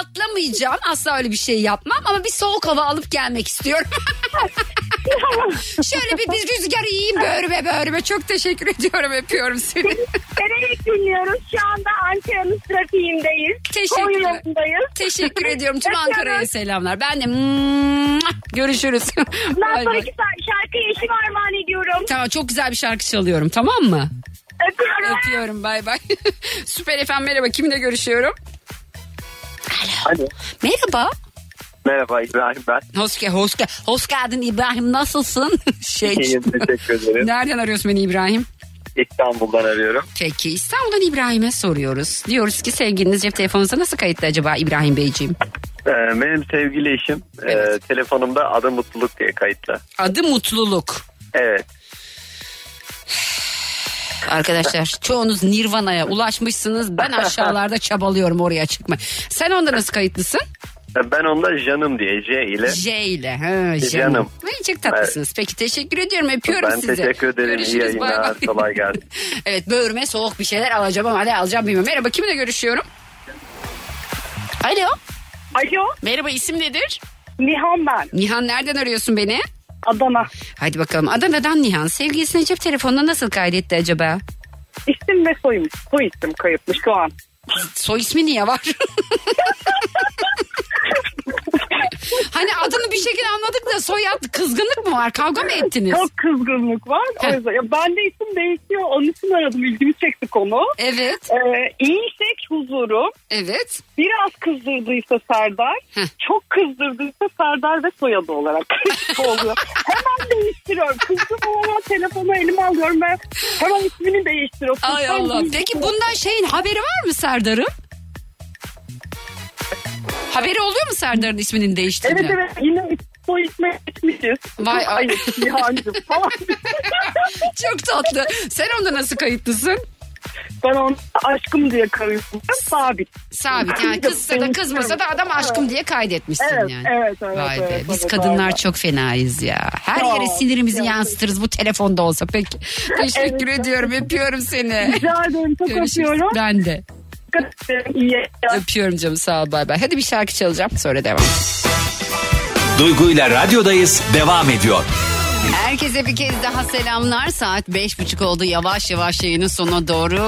Atlamayacağım. Asla öyle bir şey yapmam ama bir soğuk hava alıp gelmek istiyorum. Şöyle bir rüzgar yiyeyim böğrüme. Çok teşekkür ediyorum. Öpüyorum seni. Severek dinliyoruz. Şu anda Ankara'nın trafiğindeyiz. Teşekkür ediyorum. Tüm Ankara'ya selamlar. Ben de görüşürüz. Bundan sonraki şarkıyı eşime armağan ediyorum. Tamam, çok güzel bir şarkı çalıyorum. Tamam mı? Öpüyorum. Bay bay. Süper efendim merhaba. Kimle görüşüyorum? Alo. Merhaba. Merhaba İbrahim ben. Hoş geldin İbrahim. Nasılsın? İyiyim, teşekkür ederim. Nereden arıyorsun beni İbrahim? İstanbul'dan arıyorum. Peki İstanbul'dan İbrahim'e soruyoruz. Diyoruz ki sevgiliniz cep telefonunuzda nasıl kayıtlı acaba İbrahim Beyciğim? Benim sevgili eşim telefonumda adı Mutluluk diye kayıtlı. Adı Mutluluk. Evet. Arkadaşlar çoğunuz Nirvana'ya ulaşmışsınız. Ben aşağılarda çabalıyorum oraya çıkma. Sen onda nasıl kayıtlısın? Ben onda Canım diye J ile. Canım. Çok tatlısınız. Evet. Peki teşekkür ediyorum. Öpüyorum ben sizi. Ben teşekkür ederim. Görüşürüz. İyi yayınlar. Kolay gelsin. Evet böğrüme soğuk bir şeyler alacağım ama hadi alacağım bilmiyorum. Merhaba kimle görüşüyorum? Alo. Merhaba isim nedir? Nihan ben. Nihan nereden arıyorsun beni? Adana. Hadi bakalım Adana'dan Nihan. Sevgilisini cep telefonuna nasıl kaydetti acaba? İsim ve soyum. Soy isim kayıtmış şu an. Soy ismi niye var? Hani adını bir şekilde anladık da soyad kızgınlık mı var? Kavga mı ettiniz? Çok kızgınlık var. O yüzden. Ya ben de isim değişiyor. Onun için aradım. İlgimi çekti konu. Evet. İyiysek huzurum. Evet. Biraz kızdırdıysa Serdar. Çok kızdırdıysa Serdar ve soyadı olarak. oluyor. Hemen değiştiriyorum. Kızdım ama telefonu elime alıyorum ve hemen ismini değiştiriyorum. Ay Allah. Peki bundan şeyin haberi var mı Serdar'ın? Haberi oluyor mu Serdar'ın isminin değiştiğini? Evet yine soy ismi etmişiz. Vay ay. Nihancım falan. Çok tatlı. Sen onda nasıl kayıtlısın? Ben onda aşkım diye kayıtlıyım. Sabit yani kızsa da kızmasa da adam aşkım diye kaydetmişsin evet, yani. Evet. Vay be biz kadınlar çok fenayız ya. Her yere sinirimizi yansıtırız bu telefonda olsa peki. Teşekkür ediyorum öpüyorum seni. Rica ederim çok öpüyorum. Ben de. Öpüyorum canım sağ ol bay bay. Hadi bir şarkı çalacağım sonra devam. Duygu'yla radyodayız devam ediyor. Herkese bir kez daha selamlar. Saat 5:30 oldu. Yavaş yavaş yayının sonuna doğru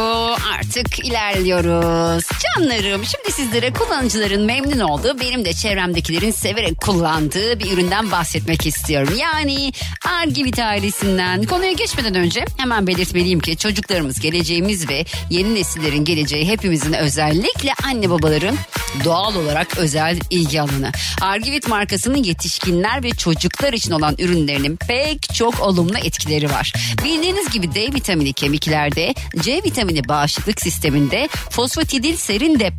artık ilerliyoruz. Canlarım şimdi sizlere kullanıcıların memnun olduğu benim de çevremdekilerin severek kullandığı bir üründen bahsetmek istiyorum. Yani Argivit ailesinden. Konuya geçmeden önce hemen belirtmeliyim ki çocuklarımız geleceğimiz ve yeni nesillerin geleceği hepimizin özellikle anne babaların doğal olarak özel ilgi alanı. Argivit markasının yetişkinler ve çocuklar için olan ürünlerinin pek çok olumlu etkileri var. Bildiğiniz gibi D vitamini kemiklerde, C vitamini bağışıklık sisteminde, fosfatidilserin de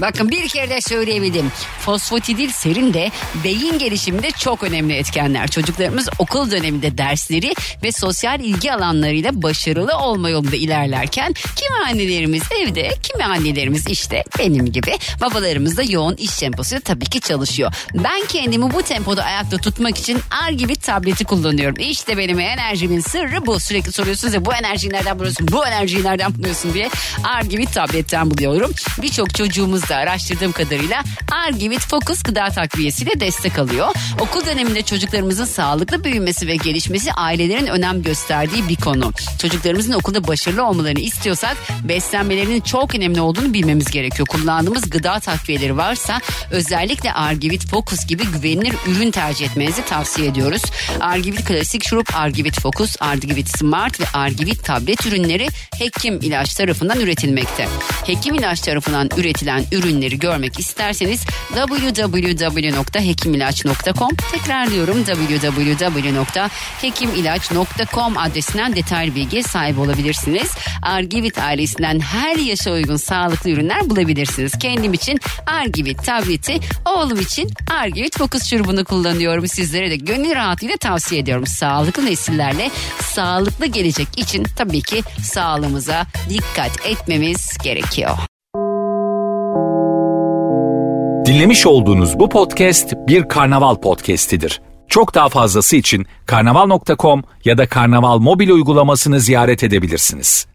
bakın bir kere de söyleyebilirim. Fosfatidilserin de beyin gelişiminde çok önemli etkenler. Çocuklarımız okul döneminde dersleri ve sosyal ilgi alanlarıyla başarılı olma yolunda ilerlerken kimi annelerimiz evde, kimi annelerimiz işte benim gibi babalarımız da yoğun iş temposuyla tabii ki çalışıyor. Ben kendimi bu tempoda ayakta tutmak için Argivit tableti kullanıyorum. İşte benim enerjimin sırrı bu. Sürekli soruyorsunuz ya bu enerjiyi nereden buluyorsun diye Argivit tabletten buluyorum. Birçok çocuğumuz da araştırdığım kadarıyla Argivit Focus gıda takviyesiyle destek alıyor. Okul döneminde çocuklarımızın sağlıklı büyümesi ve gelişmesi ailelerin önem gösterdiği bir konu. Çocuklarımızın okulda başarılı olmalarını istiyorsak beslenmelerinin çok önemli olduğunu bilmemiz gerekiyor. Kullandığımız gıda takviyeleri varsa özellikle Argivit Focus gibi güvenilir ürün tercih etmenizi tavsiye ediyoruz. Argivit klasik şurup Argivit Focus, Argivit Smart ve Argivit tablet ürünleri Hekim İlaç tarafından üretilmekte. Hekim İlaç tarafından üretilen ürünleri görmek isterseniz www.hekimilaç.com, tekrarlıyorum www.hekimilaç.com adresinden detaylı bilgiye sahip olabilirsiniz. Argivit ailesinden her yaşa uygun sağlıklı ürünler bulabilirsiniz. Kendim için Argivit tableti, oğlum için Argivit Focus şurubunu kullanıyorum. Sizlere de gönül rahatlığıyla tavsiye ediyorum. Sağlıklı nesillerle sağlıklı gelecek için tabii ki sağlığımıza dikkat etmemiz gerekiyor. Dinlemiş olduğunuz bu podcast bir Karnaval podcastidir. Çok daha fazlası için karnaval.com ya da Karnaval mobil uygulamasını ziyaret edebilirsiniz.